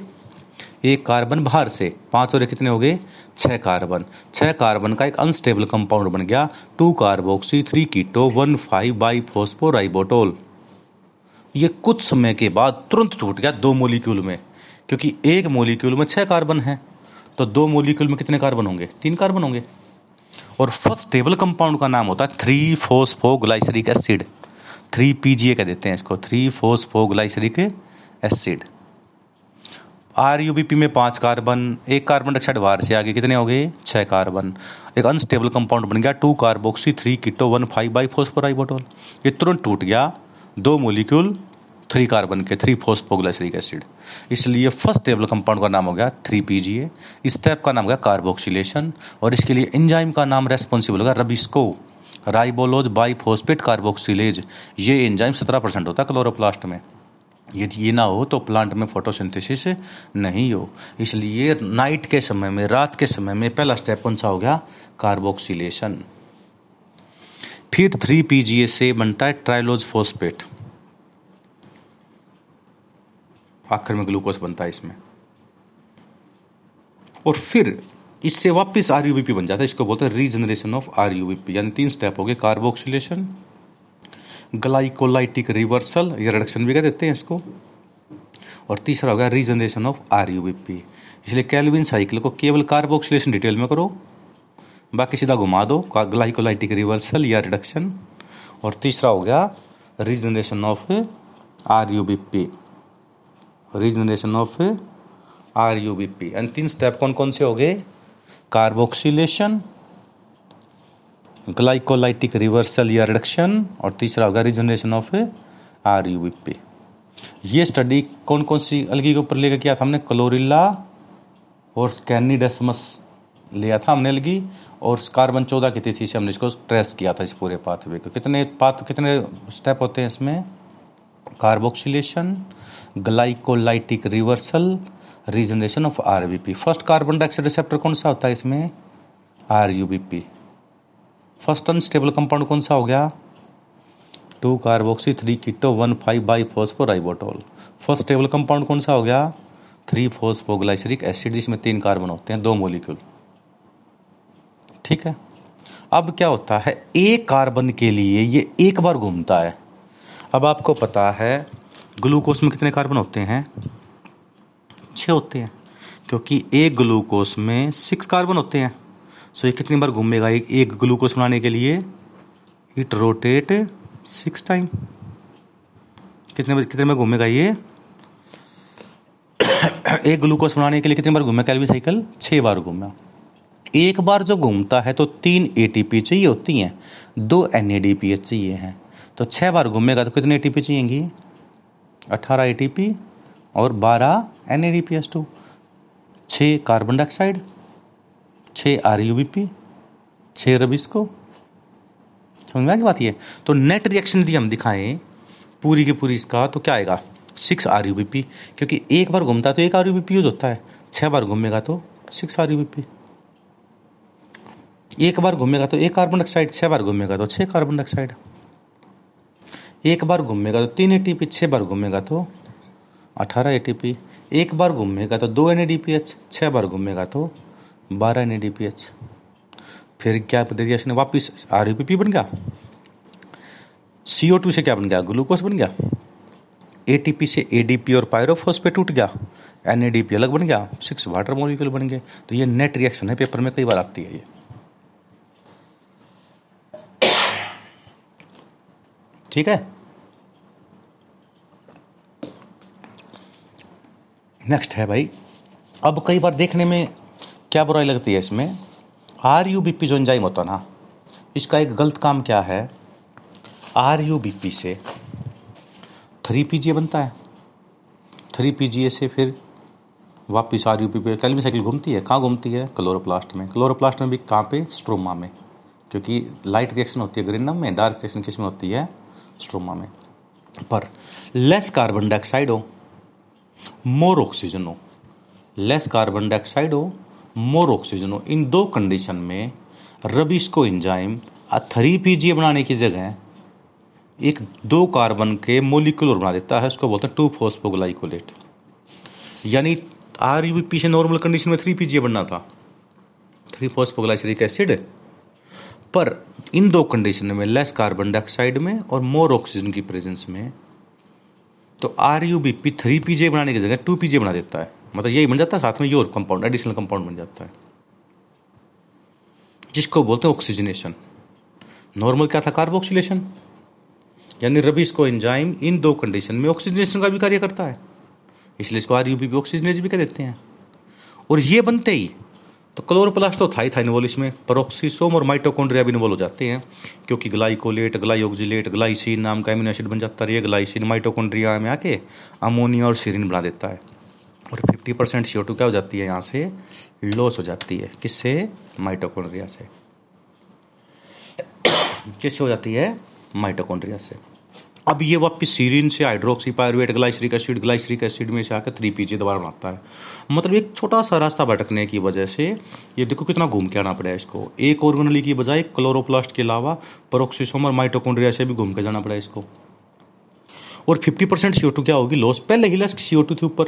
1 कार्बन बाहर से, 5 और 1 कितने हो गए, 6 कार्बन। 6 कार्बन का एक अनस्टेबल कंपाउंड बन गया, 2 कार्बोक्सी 3 कीटो 1,5 बाईफॉस्फोराइबोटोल। ये कुछ समय के बाद तुरंत टूट गया 2 मोलिक्यूल में, क्योंकि 1 मोलिक्यूल में 6 कार्बन है, तो 2 मोलिक्यूल में कितने कार्बन होंगे, 3 कार्बन होंगे। और फर्स्ट स्टेबल कंपाउंड का नाम होता है 3 फॉस्फोग्लाइसरिक एसिड, 3 PGA कह देते हैं इसको, 3 फॉस्फोग्लाइसरिक एसिड। RUBP में 5 कार्बन, 1 कार्बन डाइऑक्साइड बाहर से आगे, कितने हो गए, 6 कार्बन। एक अनस्टेबल कंपाउंड बन गया 2 कार्बोक्सी 3 कीटो 1,5 बाईफॉस्फोराइबोटोल। ये तुरंत टूट गया 2 मोलिक्यूल 3 कार्बन के, 3 फॉस्फोग्लाइसरिक एसिड। इसलिए फर्स्ट स्टेबल कंपाउंड का नाम हो गया 3 PGA। इस स्टेप का नाम हो गया कार्बोक्सीलेशन, और इसके लिए एंजाइम का नाम रेस्पॉन्सिबल होगा रबिस्को, राइबोलोज बाईफॉस्फेट कार्बोक्सीलेज। ये एंजाइम 17% होता है क्लोरोप्लास्ट में। यदि ये ना हो तो प्लांट में फोटोसिंथेसिस नहीं हो। इसलिए नाइट के समय में, रात के समय में पहला स्टेप कौन सा हो गया, कार्बोक्सीलेशन। फिर 3 PGA से बनता है ट्राइलोज फॉस्फेट, आखिर में ग्लूकोज बनता है इसमें। और फिर इससे वापस RUBP बन जाता है, इसको बोलते हैं रीजनरेशन ऑफ RUBP। यानी 3 स्टेप हो गए, कार्बोक्सीलेशन, ग्लाइकोलाइटिक रिवर्सल, ये रिडक्शन भी कह देते हैं इसको। और तीसरा होगा रीजनरेशन ऑफ RUBP। इसलिए कैल्विन साइकिल को केवल कार्बोक्सिलेशन डिटेल में करो, बाकी सीधा घुमा दो, ग्लाइकोलाइटिक रिवर्सल या रिडक्शन। और तीसरा हो गया regeneration of RUBP, regeneration of RUBP। And तीन स्टेप कौन कौन से हो गए? कार्बोक्सिलेशन, ग्लाइकोलाइटिक रिवर्सल या रिडक्शन, और तीसरा होगा रीजनरेशन ऑफ RUBP। ये स्टडी कौन कौन सी अलगी के ऊपर लेकर किया था हमने? क्लोरिल्ला और स्कैनिडेस्मस लिया था हमने अलगी, और कार्बन 14 की तिथि से हमने इसको ट्रेस किया था इस पूरे पाथवे को। कितने स्टेप होते हैं इसमें? Carboxylation, glycolytic reversal, regeneration of RUBP। First carbon dioxide receptor कौन सा होता है इसमें? RUBP। फर्स्ट अनस्टेबल कंपाउंड कौन सा हो गया? 2 carboxy 3 keto 1,5 bi phosphoribitol. First stable compound कौन सा हो गया? 3 फॉस्फोग्लाइसरिक एसिड, जिसमें 3 कार्बन होते हैं, 2 मॉलिक्यूल। ठीक है। अब क्या होता है, एक कार्बन के लिए ये एक बार घूमता है। अब आपको पता है ग्लूकोस में कितने कार्बन होते हैं? 6 होते हैं, क्योंकि एक ग्लूकोस में 6 कार्बन होते हैं। सो ये कितनी बार घूमेगा एक ग्लूकोस बनाने के लिए? It rotate 6 time. कितने बार घूमेगा ये? एक ग्लूकोस बनाने के लिए कितनी बार घूमे कैल्विन साइकिल? 6 बार घूमा। एक बार जो घूमता है तो 3 ATP चाहिए होती हैं, 2 NADPH चाहिए हैं। तो 6 बार घूमेगा तो कितने ATP चाहिएगी? 18 ATP और 12 NADPH2। 6 carbon dioxide, 6 RUBP, 6 RubisCO। समझ में आई बात? ये तो नेट रिएक्शन यदि हम दिखाएं पूरी की पूरी इसका, तो क्या आएगा? 6 RUBP, क्योंकि एक बार घूमता है तो 1 RUBP यूज होता है, 6 बार घूमेगा तो 6 RUBP। एक बार घूमेगा तो 1 कार्बन डाइऑक्साइड, 6 बार घूमेगा तो 6 कार्बन डाइऑक्साइड। एक बार घूमेगा तो 3 ATP, 6 बार घूमेगा तो 18 ATP। एक बार घूमेगा तो 2 NADPH, 6 बार घूमेगा तो 12 NADPH। फिर क्या दे दिया इसने? वापस RUBP बन गया। CO2 से क्या बन गया? ग्लूकोस बन गया। ATP से ADP और पायरोफॉस्फेट टूट गया, NADP अलग बन गया, 6 वाटर मॉलिक्यूल बन गए। तो ये नेट रिएक्शन है, पेपर में कई बार आती है ये। ठीक है। नेक्स्ट है भाई, अब कई बार देखने में क्या बुराई लगती है इसमें? RUBP जो एंजाइम होता ना, इसका एक गलत काम क्या है? RUBP से 3 PGA बनता है, 3 PGA से फिर वापस RUBP। कैल्विन साइकिल घूमती है, कहाँ घूमती है? क्लोरोप्लास्ट में। क्लोरोप्लास्ट में भी कहाँ पे? स्ट्रोमा में, क्योंकि लाइट रिएक्शन होती है ग्रेनम में, डार्क रिएक्शन किस में होती है? स्ट्रोमा में। पर लेस कार्बन डाइऑक्साइड हो, मोर ऑक्सीजन हो, लेस कार्बन डाइऑक्साइड हो, मोर ऑक्सीजन हो, इन दो कंडीशन में RubisCO एंजाइम 3 PGA बनाने की जगह एक 2 कार्बन के मोलिकुलर बना देता है, उसको बोलते हैं 2 फॉस्फोग्लाइकोलेट। यानी RUBP से नॉर्मल कंडीशन में 3 PGA बनना था, 3 फॉस्फोग्लाइसरिक एसिड, पर इन दो कंडीशन में लेस कार्बन डाइऑक्साइड में और मोर ऑक्सीजन की प्रेजेंस में तो RUBP 3 PGA बनाने की जगह 2 PGA बना देता है। मतलब यही बन जाता है, साथ में ये और कंपाउंड, एडिशनल कंपाउंड बन जाता है, जिसको बोलते हैं ऑक्सीजनेशन। नॉर्मल क्या था? कार्बोक्सिलेशन। यानी RubisCO एंजाइम इन दो कंडीशन में ऑक्सीजनेशन का भी कार्य करता है, इसलिए इसको RUBP ऑक्सीजनेज भी कह देते हैं। और ये बनते ही तो क्लोरोप्लास्ट तो था इन्वॉल्व इसमें, परोक्सीसोम और माइटोकॉन्ड्रिया भी इन्वॉल्व हो जाते हैं, क्योंकि ग्लाइकोलेट, ग्लाइऑक्सिलेट, ग्लाइसिन नाम का एमिनो एसिड बन जाता है। ग्लाइसिन माइटोकॉन्ड्रिया में आके अमोनिया और सीरीन बना देता है, और 50% CO2 क्या हो जाती है यहाँ से? लॉस हो जाती है। किससे? माइटोकॉन्ड्रिया से। किससे हो जाती है? माइटोकॉन्ड्रिया से। अब ये वापस सीरीन से हाइड्रोक्सी पायरुवेट, ग्लाइसरिक एसिड में से आकर 3 PGA दोबारा बनाता है। मतलब एक छोटा सा रास्ता भटकने की वजह से ये देखो कितना घूम के आना पड़ा है इसको। एक ऑर्गेनली की बजाय क्लोरोप्लास्ट के अलावा परोक्सीसोम और माइटोकॉन्ड्रिया से भी घूम के जाना पड़ा इसको। और 50% CO2 क्या होगी? लॉस। पहले ही लस CO2 थी ऊपर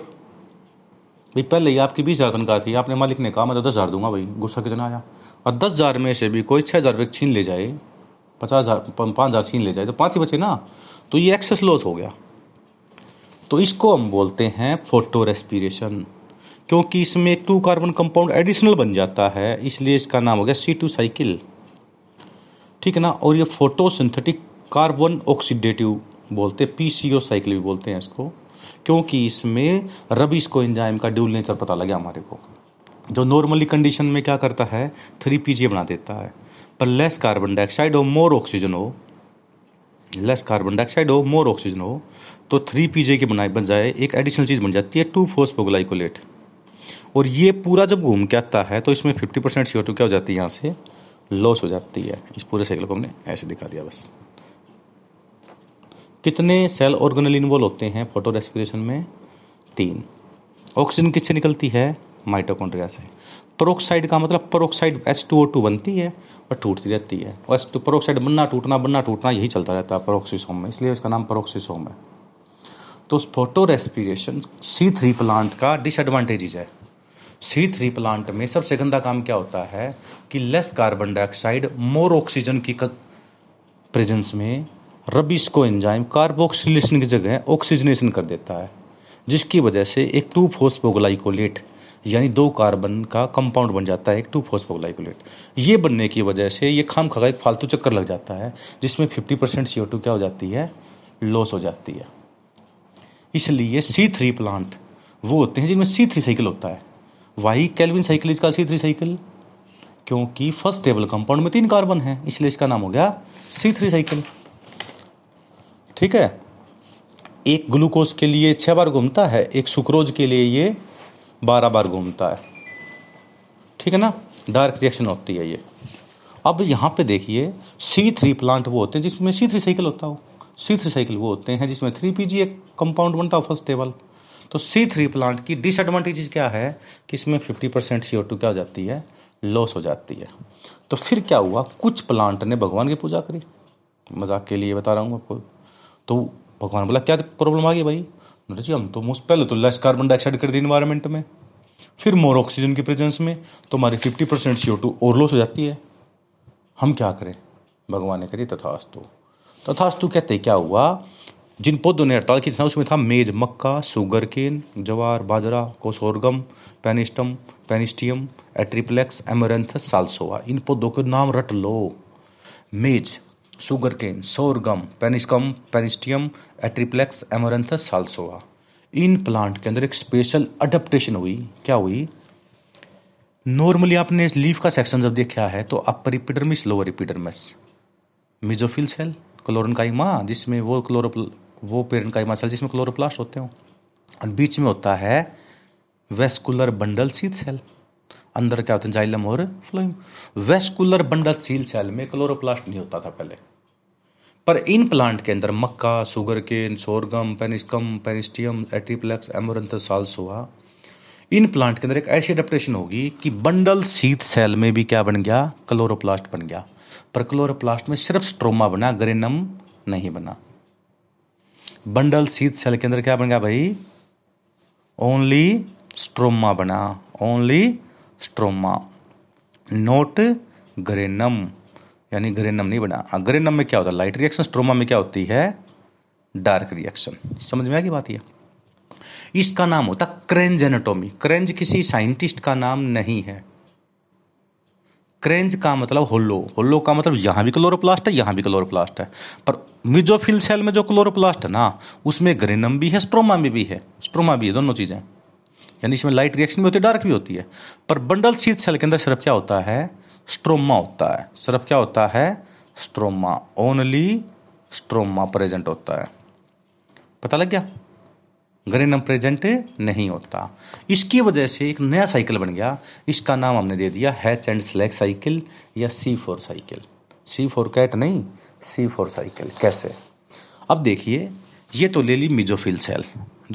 भाई, पहले ही आपकी 20,000 टन का थी, आपने मालिक ने कहा मैं तो 10,000 दूंगा। भाई गुस्सा कितना आया। और 10,000 में से भी कोई 6,000 छीन ले जाए 50,000 छीन ले जाए तो 5 ही बचे ना, तो ये एक्सेस लॉस हो गया। तो इसको हम बोलते हैं फोटो रेस्पिरेशन, क्योंकि इसमें 2 कार्बन कंपाउंड एडिशनल बन जाता है, इसलिए इसका नाम हो गया C2 साइकिल, ठीक है ना। और ये फोटोसिंथेटिक कार्बन ऑक्सीडेटिव बोलते हैं, PCO साइकिल भी बोलते हैं इसको, क्योंकि इसमें RubisCO एंजाइम का ड्यूल नेचर पता लगा हमारे को, जो नॉर्मली कंडीशन में क्या करता है 3 PGA बना देता है, पर लेस कार्बन डाइऑक्साइड हो मोर ऑक्सीजन हो, लेस कार्बन डाइऑक्साइड हो मोर ऑक्सीजन हो, तो 3 PGA के बनाए बन जाए एक एडिशनल चीज़ बन जाती है 2 फॉस्फोग्लाइकोलेट। और ये पूरा जब घूम के आता है तो इसमें 50% CO2 क्या हो जाती है यहाँ से लॉस हो जाती है। इस पूरे साइकिल को हमने ऐसे दिखा दिया बस। कितने सेल ऑर्गेनल इन्वॉल्व होते हैं फोटो रेस्पिरेशन में? 3। ऑक्सीजन किससे निकलती है? माइटोकॉन्ड्रिया से। परोक्साइड का मतलब परोक्साइड H2O2 बनती है और टूटती रहती है, और परोक्साइड बनना टूटना यही चलता रहता है परोक्सीसोम में, इसलिए इसका नाम परोक्सीसोम है। तो फोटो रेस्पिरेशन C3 प्लांट का डिसएडवांटेजेज है। C3 प्लांट में सबसे गंदा काम क्या होता है कि less carbon dioxide more oxygen की प्रेजेंस में RubisCO एंजाइम कार्बोक्सिलेशन की जगह ऑक्सीजनेशन कर देता है, जिसकी वजह से एक 2 फॉस्फोग्लाइकोलेट यानी 2 कार्बन का कंपाउंड बन जाता है एक 2 फॉस्फोग्लाइकोलेट। ये बनने की वजह से ये खाम खा एक फालतू चक्कर लग जाता है, जिसमें 50% CO2 क्या हो जाती है लॉस हो जाती है। इसलिए C3 प्लांट वो होते हैं जिनमें C3 साइकिल होता है। वाई कैल्विन साइकिल इसका C3 साइकिल, क्योंकि फर्स्ट स्टेबल कंपाउंड में 3 कार्बन हैं, इसलिए इसका नाम हो गया C3 साइकिल, ठीक है। एक ग्लूकोज के लिए 6 बार घूमता है, एक सुक्रोज के लिए ये 12 बार घूमता है, ठीक है ना। डार्क रिएक्शन होती है ये। अब यहाँ पे देखिए C3 प्लांट वो होते हैं जिसमें C3 साइकिल होता हो। C3 साइकिल वो होते हैं जिसमें 3 PGA कंपाउंड बनता हो फर्स्ट टेबल। तो C3 प्लांट की डिसएडवांटेजेज क्या है कि इसमें 50% CO2 क्या हो जाती है लॉस हो जाती है। तो फिर क्या हुआ, कुछ प्लांट ने भगवान की पूजा करी, मजाक के लिए बता रहा हूँ आपको। तो भगवान बोला क्या प्रॉब्लम आ गई भाई जी, हम तो मुझ पहले तो लेस कार्बन डाइऑक्साइड कर दी इन्वायरमेंट में, फिर मोर ऑक्सीजन की प्रेजेंस में तो हमारी 50% CO2 और लॉस हो जाती है, हम क्या करें? भगवान ने करी तथास्तु। तथास्तु कहते क्या हुआ, जिन पौधों ने हड़ताल की थी उसमें था मेज, मक्का, शुगर केन, जवार, बाजरा, कोसोरगम, पेनिस्टम, पेनिस्टियम, एट्रिप्लेक्स, एमरेंथस, साल्सोआ। इन पौधों के नाम रट लो, maize, sugar cane, sorghum, पेनिस्कम, pennisetum, Atriplex, amaranthus, साल्सोआ। इन प्लांट के अंदर एक स्पेशल अडेप्टेशन हुई। क्या हुई? नॉर्मली आपने इस लीफ का सेक्शन जब देखा है तो upper epidermis, lower epidermis, mesophyll cell, chlorenchyma जिसमें वो पेरेनकाइमा सेल जिसमें क्लोरोप्लास्ट होते हो, और बीच में होता है वेस्कुलर बंडल सील सेल। अंदर क्या होते हैं? जाइलम और phloem. Vascular bundle sheath cell में क्लोरोप्लास्ट नहीं होता था पहले, पर इन प्लांट के अंदर मक्का, sugar cane, sorghum, पेनिस्कम, pennisetum, Atriplex, एमोरेंथस, साल्सोआ, इन प्लांट के अंदर एक ऐसी अडेप्टेशन होगी कि बंडल सीथ सेल में भी क्या बन गया? क्लोरोप्लास्ट बन गया, पर क्लोरोप्लास्ट में सिर्फ स्ट्रोमा बना, ग्रेनम नहीं बना। बंडल सीथ सेल के अंदर क्या बन गया भाई? ओनली स्ट्रोमा बना, ओनली स्ट्रोमा, नोट ग्रेनम, यानी ग्रेनम नहीं बना। ग्रेनम में क्या होता है? Light reaction. स्ट्रोमा में क्या होती है? Dark reaction. समझ में आ गई बात? यह इसका नाम होता क्रेंज एनाटोमी। क्रेंज किसी साइंटिस्ट का नाम नहीं है। क्रेंज का मतलब होलो, होलो का मतलब यहाँ भी क्लोरोप्लास्ट है, यहाँ भी क्लोरोप्लास्ट है, पर मेजोफिल सेल में जो क्लोरोप्लास्ट है ना उसमें ग्रेनम भी है, स्ट्रोमा में भी है, स्ट्रोमा भी है, दोनों चीज़ें, यानी इसमें लाइट रिएक्शन भी होती है, डार्क भी होती है। पर बंडल सीथ सेल के अंदर सिर्फ क्या होता है? स्ट्रोमा होता है। सिर्फ क्या होता है? स्ट्रोमा, ओनली स्ट्रोमा प्रेजेंट होता है। पता लग गया? ग्रेनम प्रेजेंट नहीं होता। इसकी वजह से एक नया साइकिल बन गया, इसका नाम हमने दे दिया हैच एंड स्लैक साइकिल या C4 साइकिल। C4 कैट नहीं, C4 साइकिल। कैसे? अब देखिए, ये तो ले ली mesophyll cell.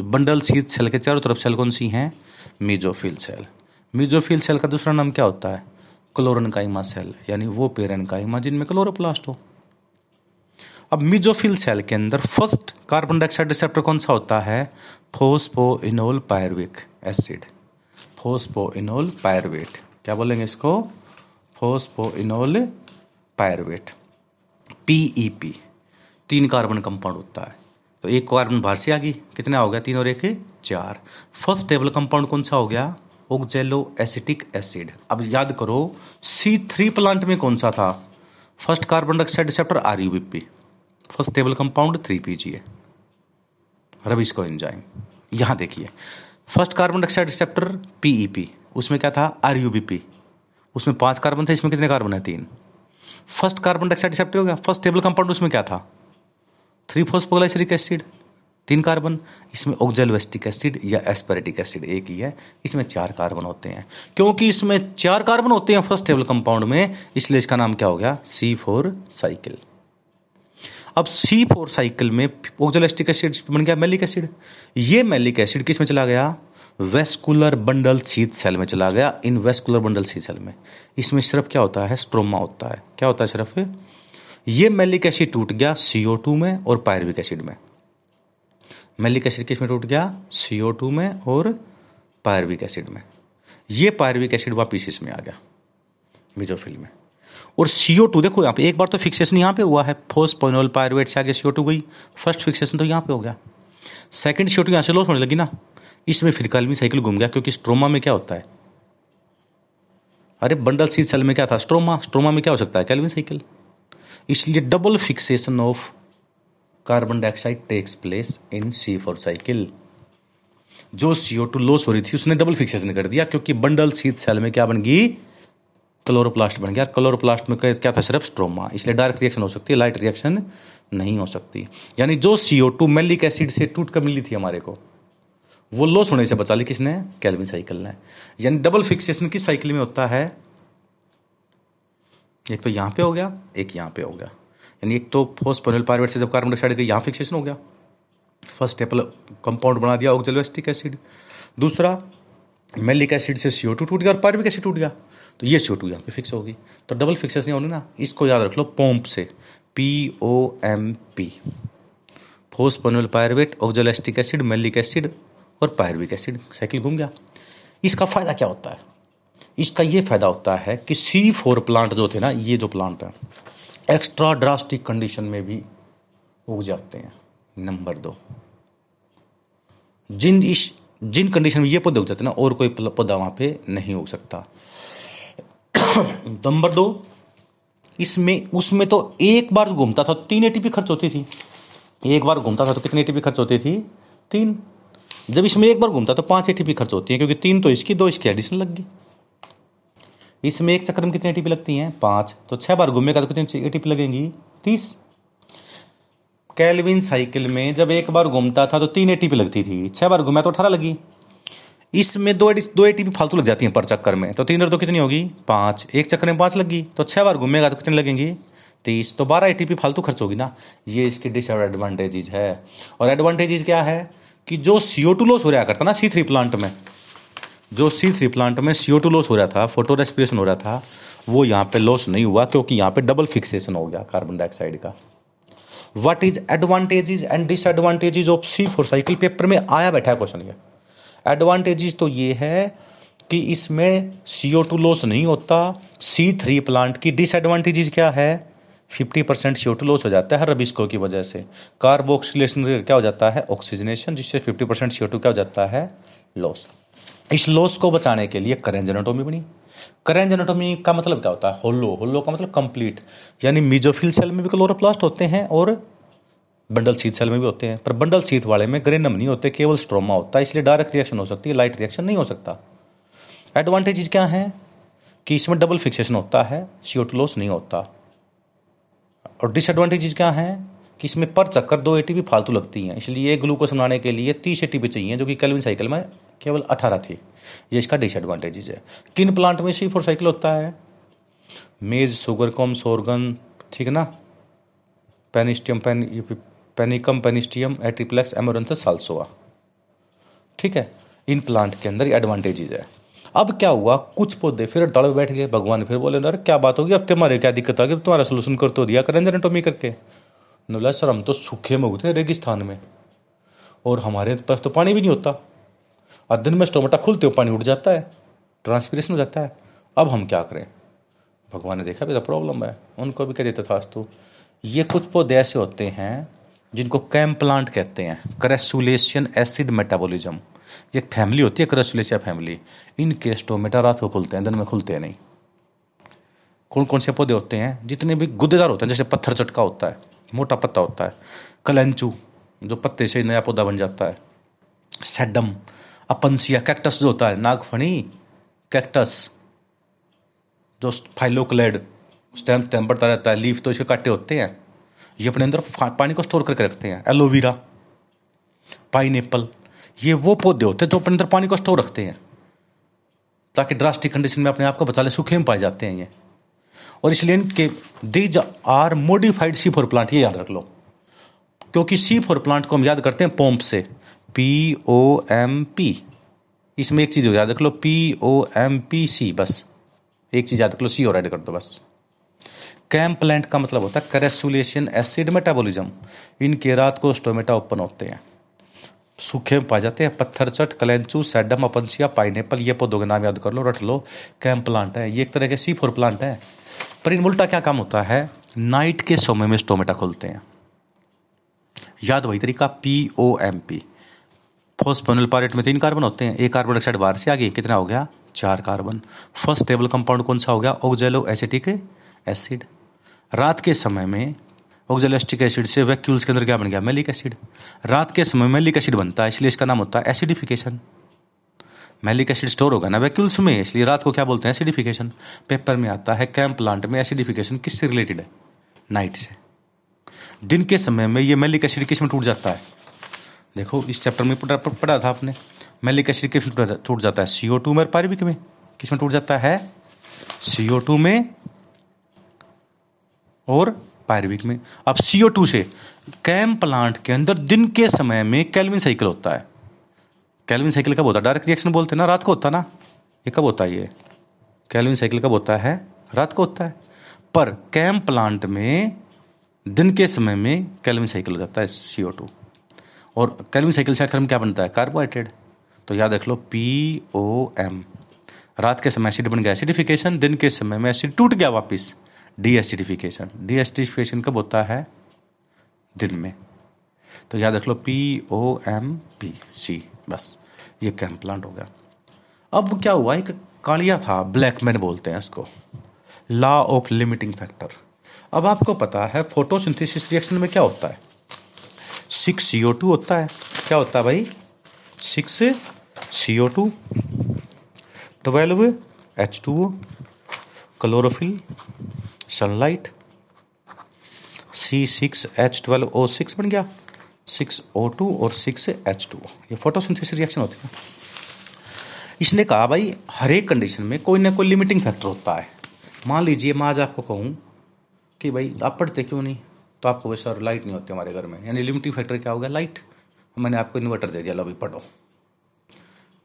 Bundle sheath cell के चारों तरफ सेल कौन सी हैं? Mesophyll cell. मेजोफिल सेल का दूसरा नाम क्या होता है? क्लोरेनकाइमा सेल, यानी वो पेरेनकाइमा जिनमें क्लोरोप्लास्ट हो। अब मेजोफिल सेल के अंदर फर्स्ट कार्बन डाइऑक्साइड रिसेप्टर कौन सा होता है? Phosphoenol pyruvic acid, phosphoenol pyruvate. क्या बोलेंगे इसको? Phosphoenol pyruvate. पीईपी, तीन कार्बन कंपाउंड होता है। तो एक कार्बन बाहर से आ गई, कितना हो गया, तीन और एक चार। फर्स्ट स्टेबल कंपाउंड कौन सा हो गया, ऑक्जेलो एसिटिक एसिड। अब याद करो C3 प्लांट में कौन सा था, first carbon dioxide receptor RUBP, first stable compound 3PGA, Rubisco enzyme. यहाँ देखिए first carbon dioxide receptor PEP, उसमें क्या था RUBP, उसमें 5 कार्बन थे, इसमें कितने कार्बन है, 3। फर्स्ट कार्बन डाइऑक्साइड रिसेप्टर हो गया, फर्स्ट स्टेबल कंपाउंड उसमें क्या था, 3 फॉस्फोग्लाइसरिक एसिड, 3 कार्बन। इसमें ऑक्जेलोएसिटिक एसिड या एस्पेरेटिक एसिड एक ही है, इसमें 4 कार्बन होते हैं। क्योंकि इसमें 4 कार्बन होते हैं फर्स्ट स्टेबल कंपाउंड में, इसलिए इसका नाम क्या हो गया, C4 साइकिल। अब C4 साइकिल में ऑक्जेलोएसिटिक एसिड बन गया मैलिक एसिड। ये मैलिक एसिड किस में चला गया, वेस्कुलर बंडल शीथ सेल में चला गया। इन वेस्कुलर बंडल शीथ सेल में इसमें सिर्फ क्या होता है, स्ट्रोमा होता है। क्या होता है सिर्फ, ये मैलिक एसिड टूट गया CO2 में और पायरुविक एसिड में। मैलिक एसिड किस में टूट गया, CO2 में और पायरुविक एसिड में। ये पायरुविक एसिड वहाँ पीसीस में आ गया, मेसोफिल में। और CO2 देखो यहाँ पे एक बार तो फिक्सेशन यहाँ पे हुआ है, फोस्फोइनोल पायरुवेट से आगे CO2 गई, फर्स्ट फिक्सेशन तो यहाँ पे हो गया। सेकंड CO2 यहाँ से लॉस होने लगी ना, इसमें फिर काल्विन साइकिल घूम गया। क्योंकि स्ट्रोमा में क्या होता है, अरे बंडल शीथ सेल में क्या था, स्ट्रोमा, स्ट्रोमा में क्या हो सकता है, काल्विन साइकिल। इसलिए double fixation of carbon dioxide takes place in C4 cycle. जो CO2 लॉस हो रही थी उसने डबल फिक्सेशन कर दिया, क्योंकि बंडल शीथ सेल में क्या बन गई, क्लोरोप्लास्ट बन गया। क्लोरोप्लास्ट में क्या था, सिर्फ स्ट्रोमा, इसलिए डायरेक्ट रिएक्शन हो सकती है, लाइट रिएक्शन नहीं हो सकती। यानी जो CO2 मैलिक एसिड से टूट कर मिली थी हमारे को, वो लॉस होने से बचा ली किसने, कैल्विन साइकिल ने। यानी डबल फिक्सेशन किस साइकिल में होता है, एक तो यहाँ पे हो गया, एक यहाँ पे हो गया। यानी एक तो फॉस्फोनाइल पायरुवेट से जब कार्बन डाइऑक्साइड गई, यहाँ फिक्सेशन हो गया, फर्स्ट स्टेबल कंपाउंड बना दिया ऑक्जेलोएसिटिक एसिड। दूसरा मैलिक एसिड से CO2 टूट गया और पायरुविक एसिड टूट गया, तो ये CO2 यहाँ पे फिक्स होगी। तो डबल फिक्सेशन नहीं होने ना, इसको याद रख लो पोम्प से, POMP, फॉस्फोनाइल pyruvate, oxaloacetic acid, malic acid और पायरुविक एसिड, साइकिल घूम गया। इसका फायदा क्या होता है, इसका ये फायदा होता है कि C4 प्लांट जो थे ना, ये जो प्लांट है एक्स्ट्रा ड्रास्टिक कंडीशन में भी उग जाते हैं। नंबर 2, जिन कंडीशन में ये पौधे उग जाते हैं ना, और कोई पौधा वहाँ पे नहीं उग सकता। नंबर 2, इसमें उसमें तो एक बार घूमता था 3 ATP खर्च होती थी, एक बार घूमता था तो कितने ATP खर्च होती थी, 3। जब इसमें एक बार घूमता तो 5 ATP खर्च होती है, क्योंकि 3 तो इसकी, 2 इसकी एडिशन लग गई। इसमें एक चक्कर में कितने ATP लगती हैं, 5। तो 6 बार घूमेगा तो कितनी ATP लगेंगी, 30। कैल्विन साइकिल में जब एक बार घूमता था तो 3 ATP लगती थी, 6 बार घूमा तो 18 लगी। इसमें दो ATP फालतू लग जाती हैं पर चक्कर में, तो 3 और 2 कितनी होगी, 5। एक चक्कर में 5 लगी, तो 6 बार घूमेगा तो कितनी लगेंगी, 30। तो 12 ATP फालतू खर्च होगी ना। ये इसकी डिसएडवांटेजेज है। और एडवांटेजेज क्या है कि जो CO2 लॉस हो रहा करता ना C3 प्लांट में, जो C3 प्लांट में CO2 लॉस हो रहा था, फोटो रेस्पिरेशन हो रहा था, वो यहाँ पे लॉस नहीं हुआ, क्योंकि यहाँ पे डबल फिक्सेशन हो गया कार्बन डाइऑक्साइड का। What is advantages and disadvantages of C4 cycle, paper में आया बैठा है क्वेश्चन ये। एडवांटेजेस तो ये है कि इसमें CO2 लॉस नहीं होता। C3 प्लांट की डिसएडवांटेजेस क्या है, 50% CO2 लॉस हो जाता है रबिस्को की वजह से। कार्बोक्सिलेशन क्या हो जाता है, ऑक्सीजनेशन, जिससे 50% CO2 क्या हो जाता है, लॉस। इस लॉस को बचाने के लिए क्रेंज एनाटोमी बनी। क्रेंज एनाटोमी का मतलब क्या होता है, होलो, होलो का मतलब कंप्लीट। यानी मेसोफिल सेल में भी क्लोरोप्लास्ट होते हैं और बंडल शीथ सेल में भी होते हैं, पर बंडल शीथ वाले में ग्रेनम नहीं होते, केवल स्ट्रोमा होता है, इसलिए डायरेक्ट रिएक्शन हो सकती है, लाइट रिएक्शन नहीं हो सकता। एडवांटेजेस क्या हैं कि इसमें डबल फिक्सेशन होता है, CO2 लॉस नहीं होता। और डिसएडवांटेजेस क्या हैं कि इसमें पर चक्कर 2 ATP फालतू लगती हैं, इसलिए ग्लूकोस बनाने के लिए 30 ATP चाहिए, जो कि कैल्विन साइकिल में केवल 18 थी। ये इसका डिसएडवांटेजेस है। किन प्लांट में C4 साइकिल होता है, मेज, सुगरकॉम, सोरगन, ठीक है ना, पेनिस्टियम, पेनिकम, पेनिस्टियम, एट्रिप्लेक्स, एमोरंथस, साल्सोआ, ठीक है। इन प्लांट के अंदर एडवांटेजेज है। अब क्या हुआ, कुछ पौधे फिर अड़ताड़ में बैठ गए, भगवान फिर बोले अरे क्या बात होगी, अब तुम्हारे क्या दिक्कत आ गई, तुम्हारा सोल्यूशन कर तो दिया क्रेंज एनाटॉमी करके। बोला सर हम तो सूखे में उगते हैं रेगिस्तान में, और हमारे पास तो पानी भी नहीं होता, और दिन में स्टोमेटा खुलते हो पानी उठ जाता है, ट्रांसपीरेशन हो जाता है, अब हम क्या करें। भगवान ने देखा भी तो प्रॉब्लम है, उनको भी कह देता था आज तो ये कुछ पौधे ऐसे होते हैं जिनको कैम प्लांट कहते हैं, क्रैसुलेशियन एसिड मेटाबॉलिज्म। ये फैमिली होती है क्रैसुलेशिया फैमिली। इनके स्टोमेटा रात को खुलते हैं, दिन में खुलते हैं नहीं। कौन कौन से पौधे होते हैं? जितने भी गुदेदार होते हैं, जैसे पत्थर चटका होता है, मोटा पत्ता होता है, कलंचू जो पत्ते से नया पौधा बन जाता है, सेडम, अपनसिया, कैक्टस जो होता है, नागफणी, कैक्टस जो फाइलोकलेड स्टेम स्टेम बढ़ता रहता है, लीफ तो इसके काटे होते हैं, ये अपने अंदर पानी को स्टोर करके रखते हैं, एलोवेरा, पाइनएप्पल, ये वो पौधे होते हैं जो अपने अंदर पानी को स्टोर रखते हैं ताकि ड्रास्टिक कंडीशन में अपने आप को बचा ले। सूखे में पाए जाते हैं ये, और इसलिए इनके these are modified C4 plant, ये याद रख लो, क्योंकि C4 प्लांट को हम याद करते हैं पोम्प से, POMP। इसमें एक चीज़ याद रख लो, POMPC, बस एक चीज़ याद रख लो, C और ऐड कर दो बस। कैम प्लांट का मतलब होता है क्रैसुलेशियन एसिड मेटाबॉलिज्म। इनके रात को स्टोमेटा ओपन होते हैं, सूखे में पाए जाते हैं। पत्थरचट, कलेंचू, सैडम, अपनसिया, पाइनएप्पल, ये पौधों के नाम याद कर लो, रट लो। कैम प्लांट है ये, एक तरह के C4 प्लांट है। पर इन उल्टा क्या काम होता है? नाइट के समय में स्टोमेटा खोलते हैं। याद वही तरीका, POMP। फॉस्फोनल पायरेट में 3 कार्बन होते हैं, 1 कार्बन डाइऑक्साइड बाहर से आ गई, कितना हो गया? 4 कार्बन। फर्स्ट स्टेबल कंपाउंड कौन सा हो गया? Oxaloacetic acid. रात के समय में ऑक्जैलो एसिटिक एसिड से वैक्यूल्स के अंदर क्या बन गया? Malic acid. रात के समय मैलिक एसिड बनता है, इसलिए इसका नाम होता है एसिडिफिकेशन। मैलिक एसिड स्टोर होगा ना वैक्यूल्स में, इसलिए रात को क्या बोलते हैं? एसिडिफिकेशन। पेपर में आता है कैम प्लांट में एसिडिफिकेशन किससे रिलेटेड है? नाइट से। दिन के समय में ये मैलिक एसिड किस में टूट जाता है? देखो इस चैप्टर में पढ़ा था आपने, मैलिक एसिड किसमें टूट जाता है? CO2 में। पार्विक में किसमें टूट जाता है? CO2 में और पार्विक में। अब CO2 से कैम प्लांट के अंदर दिन के समय में कैल्विन साइकिल होता है। कैल्विन साइकिल कब होता है? डायरेक्ट रिएक्शन बोलते हैं ना, रात को होता है ना। ये कब होता है? ये कैल्विन साइकिल कब होता है? रात को होता है। पर कैम प्लांट में दिन के समय में कैल्विन साइकिल हो जाता है, CO2। और कैल्विन साइकिल से आखिर में क्या बनता है? कार्बोहाइड्रेट। तो याद रख लो POM। रात के समय एसिड बन गया, एसिडिफिकेशन। दिन के समय में एसिड टूट गया वापस, डीएसिडिफिकेशन। डीएसिडिफिकेशन कब होता है? दिन में। तो याद रख लो POMPC, बस ये कैम प्लांट हो गया। अब क्या हुआ, एक कालिया था, ब्लैकमैन बोलते हैं इसको, लॉ ऑफ लिमिटिंग फैक्टर। अब आपको पता है फोटोसिंथेसिस रिएक्शन में क्या होता है? 6CO2 होता है। क्या होता है भाई? 6CO2, 12H2O, क्लोरोफिल, sunlight, C6H12O6 बन गया, 6O2 और 6H2O। ये फोटोसिंथेसिस रिएक्शन होती है। इसने कहा भाई हर एक कंडीशन में कोई ना कोई लिमिटिंग फैक्टर होता है। मान लीजिए मैं आज आपको कहूँ कि भाई आप पढ़ते क्यों नहीं, तो आपको भाई सर लाइट नहीं होती हमारे घर में, यानी लिमिटिंग फैक्टर क्या होगा? लाइट। मैंने आपको इन्वर्टर दे दिया, लो भाई पढ़ो।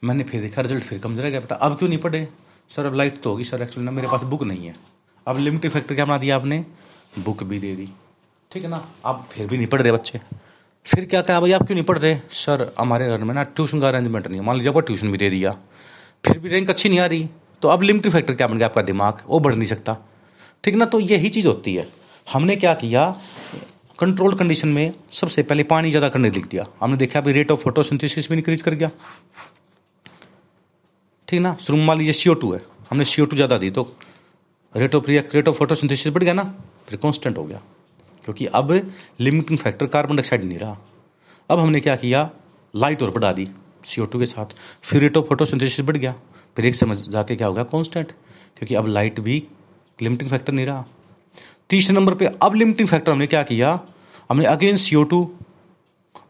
मैंने फिर देखा रिजल्ट फिर कमजोर रह गया, बेटा अब क्यों नहीं पढ़े? सर अब लाइट तो होगी, सर एक्चुअली ना मेरे पास बुक नहीं है। अब लिमिटिंग फैक्टर क्या बना दिया आपने? बुक भी दे दी, ठीक है ना। आप फिर भी नहीं पढ़ रहे बच्चे। फिर क्या कहा भाई आप क्यों नहीं पढ़ रहे? सर हमारे घर में ना ट्यूशन का अरेंजमेंट नहीं है। मान लीजिए आपको ट्यूशन भी दे दिया, फिर भी रैंक अच्छी नहीं आ रही, तो अब लिमिटिंग फैक्टर क्या बन गया? आपका दिमाग, वो बढ़ नहीं सकता, ठीक ना। तो यही चीज़ होती है। हमने क्या किया, कंट्रोल कंडीशन में सबसे पहले पानी ज़्यादा करने लिख दिया। हमने देखा भाई रेट ऑफ फोटोसिंथेसिस भी इंक्रीज कर गया, ठीक ना। शुरू में मान लीजिए CO2 है, हमने CO2 ज़्यादा दी तो रेट ऑफ फोटोसिंथेसिस बढ़ गया ना, फिर कांस्टेंट हो गया, क्योंकि अब लिमिटिंग फैक्टर कार्बन डाइऑक्साइड नहीं रहा। अब हमने क्या किया, लाइट और बढ़ा दी CO2 के साथ, फिर रेट ऑफ फोटोसिंथेसिस बढ़ गया, फिर एक समझ जाके क्या हो गया? कांस्टेंट, क्योंकि अब लाइट भी लिमिटिंग फैक्टर नहीं रहा। तीसरे नंबर पे अब लिमिटिंग फैक्टर हमने क्या किया, हमने अगेन CO2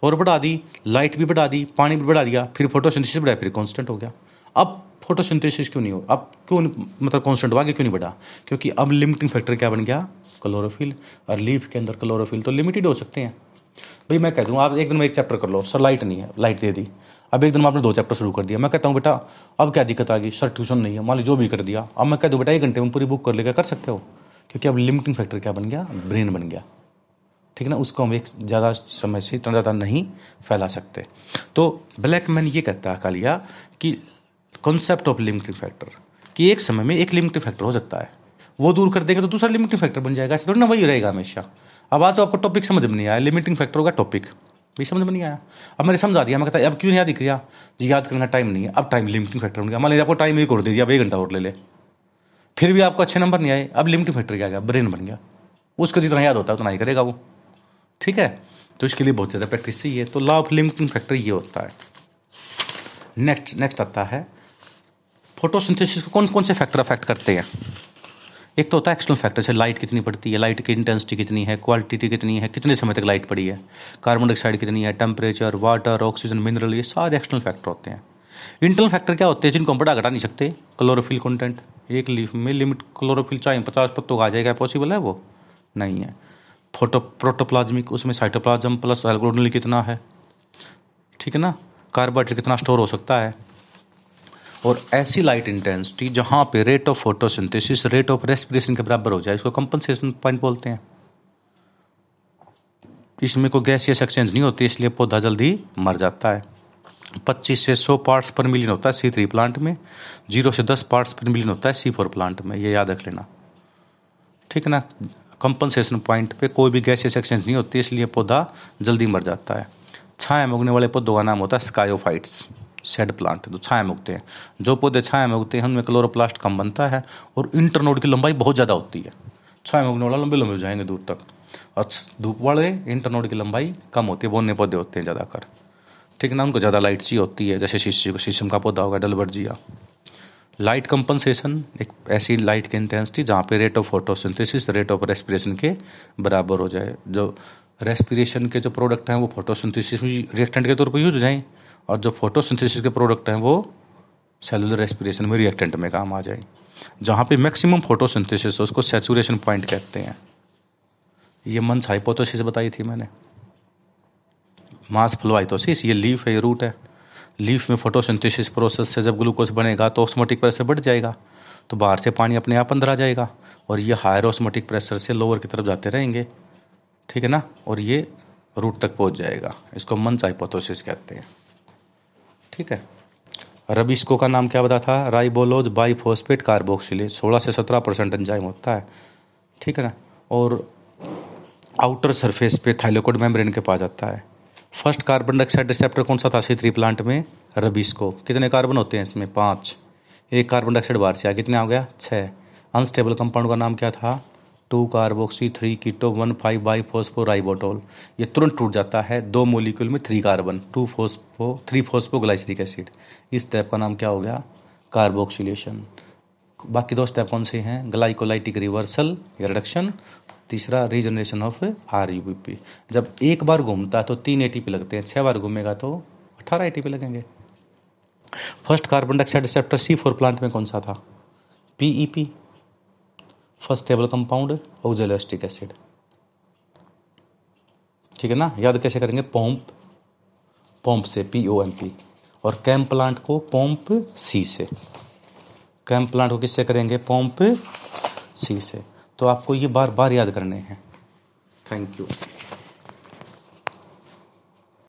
और बढ़ा दी, लाइट भी बढ़ा दी, पानी भी बढ़ा दिया, फिर फोटोसिंथेसिस बढ़ाया, फिर कांस्टेंट हो गया। अब फोटोसिंथेसिस क्यों नहीं हो, अब क्यों मतलब कांस्टेंट हुआ, क्यों नहीं बढ़ा? क्योंकि अब लिमिटिंग फैक्टर क्या बन गया? क्लोरोफिल। और लीफ के अंदर क्लोरोफिल तो लिमिटेड हो सकते हैं। भाई मैं कह दूँ आप एक दिन में एक चैप्टर कर लो, सर लाइट नहीं है, लाइट दे दी। अब एक दिन में आपने 2 चैप्टर शुरू कर दिया। मैं कहता हूँ बेटा अब क्या दिक्कत आ गई, सर ट्यूशन नहीं है, मान ली जो भी कर दिया। अब मैं कह दूँ बेटा 1 घंटे में पूरी बुक कर लेकर कर सकते हो, क्योंकि अब लिमिटिंग फैक्टर क्या बन गया? ब्रेन बन गया, ठीक है ना। उसको हम एक ज़्यादा समय से इतना ज़्यादा नहीं फैला सकते। तो ब्लैकमैन ये कहता है कालिया कि कॉन्सेप्ट ऑफ लिमिटिंग फैक्टर, कि एक समय में एक लिमिटिंग फैक्टर हो सकता है, वो दूर कर देंगे तो दूसरा लिमिटिंग फैक्टर बन जाएगा, ऐसे थोड़ा ना वही रहेगा हमेशा। अब आज आपको टॉपिक समझ में नहीं आया, लिमिटिंग फैक्टर होगा टॉपिक, ये समझ में नहीं आया। अब मैंने समझा दिया, मैं कहता अब क्यों नहीं याद किया जी, याद करना टाइम नहीं है, अब टाइम लिमिटिंग फैक्टर बन गया। मान लीजिए आपको टाइम एक और दे दिया, अब 1 घंटा और ले ले, फिर भी आपको अच्छे नंबर नहीं आए, अब लिमिटिंग फैक्टर क्या गया, ब्रेन बन गया, उसको जितना याद होता है उतना ही करेगा वो, ठीक है। तो इसके लिए बहुत ज़्यादा प्रैक्टिस चाहिए। तो लॉ ऑफ लिमिटिंग फैक्टर ये होता है। नेक्स्ट आता है फोटोसिंथेसिस को कौन कौन से फैक्टर अफेक्ट करते हैं। एक तो होता है एक्सटर्नल फैक्टर, जैसे लाइट कितनी पड़ती है, लाइट की इंटेंसिटी कितनी है, क्वालिटी कितनी है, कितने समय तक लाइट पड़ी है, कार्बन डाइऑक्साइड कितनी है, टेम्परेचर, वाटर, ऑक्सीजन, मिनरल, ये सारे एक्सटर्नल फैक्टर होते हैं। इंटरनल फैक्टर क्या होते हैं जिनको हम बढ़ा घटा नहीं सकते, क्लोरोफिल कंटेंट, एक लीफ में लिमिट क्लोरोफिल चाहिए 50 पत्तों का आ जाएगा, पॉसिबल है वो नहीं है। फोटो प्रोटोप्लाज्मिक, उसमें साइटोप्लाज्म प्लस ऑर्गेनोल कितना है, ठीक है ना, कार्बोहाइड्रेट कितना स्टोर हो सकता है। और ऐसी लाइट इंटेंसिटी जहाँ पे rate of फोटोसिंथेसिस rate of respiration के बराबर हो जाए, इसको कंपनसेशन पॉइंट बोलते हैं। इसमें कोई गैसियस एक्सचेंज नहीं होती, इसलिए पौधा जल्दी मर जाता है। 25 से 100 पार्ट्स पर मिलियन होता है C3 प्लांट में, 0 से 10 पार्ट्स पर मिलियन होता है C4 प्लांट में, ये याद रख लेना, ठीक है ना। कंपनसेशन पॉइंट पे कोई भी गैसियस एक्सचेंज नहीं होती, इसलिए पौधा जल्दी मर जाता है। छाया में उगने वाले पौधों का नाम होता है स्कायोफाइट्स, शेड प्लांट, जो छाया में उगते हैं। जो पौधे छाया में उगते हैं उनमें क्लोरोप्लास्ट कम बनता है और इंटरनोड की लंबाई बहुत ज़्यादा होती है। छाया में उगने वाला लंबे लंबे हो जाएंगे दूर तक, और धूप वाले इंटरनोड की लंबाई कम होती है, बोने पौधे होते हैं ज़्यादातर, ठीक है ना, उनको ज़्यादा लाइट चाहिए होती है, जैसे शीशम का पौधा होगा, डलवर्जिया। लाइट कंपनसेशन, एक ऐसी लाइट की इंटेंसिटी जहाँ पे rate of फोटोसिंथेसिस rate of respiration के बराबर हो जाए। जो रेस्पिरेशन के जो प्रोडक्ट हैं वो फोटोसिंथेसिस में रिएक्टेंट के तौर पर यूज हो जाएं, और जो फोटोसिंथेसिस के प्रोडक्ट हैं वो सेलुलर रेस्पिरेशन में रिएक्टेंट में काम आ जाए। जहाँ पे मैक्सिमम फोटोसिंथेसिस हो उसको सैचुरेशन पॉइंट कहते हैं। ये मंस हाइपोथेसिस बताई थी मैंने, मास फ्लो हाइपोथेसिस, ये लीफ है, ये रूट है। लीफ में फोटोसिंथेसिस प्रोसेस से जब ग्लूकोज बनेगा तो ऑस्मोटिक प्रेशर बढ़ जाएगा, तो बाहर से पानी अपने आप अंदर आ जाएगा, और ये हायर ऑस्मोटिक प्रेशर से लोअर की तरफ जाते रहेंगे, ठीक है ना, और ये रूट तक पहुंच जाएगा। इसको मंस हाइपोथेसिस कहते हैं, ठीक है। रबिस्को का नाम क्या बता था, राइबोलोज बाईफॉस्फेट कार्बोक्सिलेज, 16 से 17% एंजाइम होता है, ठीक है ना, और आउटर सरफेस पे थाइलोकोइड मेम्ब्रेन के पास आता है। फर्स्ट कार्बन डाइऑक्साइड रिसेप्टर कौन सा था C3 प्लांट में, रबिस्को। कितने कार्बन होते हैं इसमें, 5, एक कार्बन डाइऑक्साइड बाहर से आया, कितना हो गया 6। अनस्टेबल कंपाउंड का नाम क्या था, 2 कार्बोक्सी 3 कीटो 1 5 बाई फोस्फोराइबोटोल, ये तुरंत टूट जाता है, 2 मोलिक्यूल में 3 कार्बन 3 फोस्फोग्लाइसरिक एसिड, इस स्टेप का नाम क्या हो गया, कार्बोक्सिलेशन। बाकी 2 स्टेप कौन से हैं, ग्लाइकोलाइटिक रिवर्सल या रिडक्शन, तीसरा रीजनरेशन ऑफ RUBP। जब एक बार घूमता है तो 3 ATP लगते हैं, 6 बार घूमेगा तो 18 ATP लगेंगे। First carbon dioxide receptor C4 plant में कौन सा था, PEP, first stable compound oxaloacetic acid, ठीक है ना। याद कैसे करेंगे, पोम्प, पोम्प से POMP, और कैम प्लांट को पोम्प C से, कैम प्लांट को किससे करेंगे, पोम्प C से। तो आपको ये बार बार याद करने हैं। Thank you.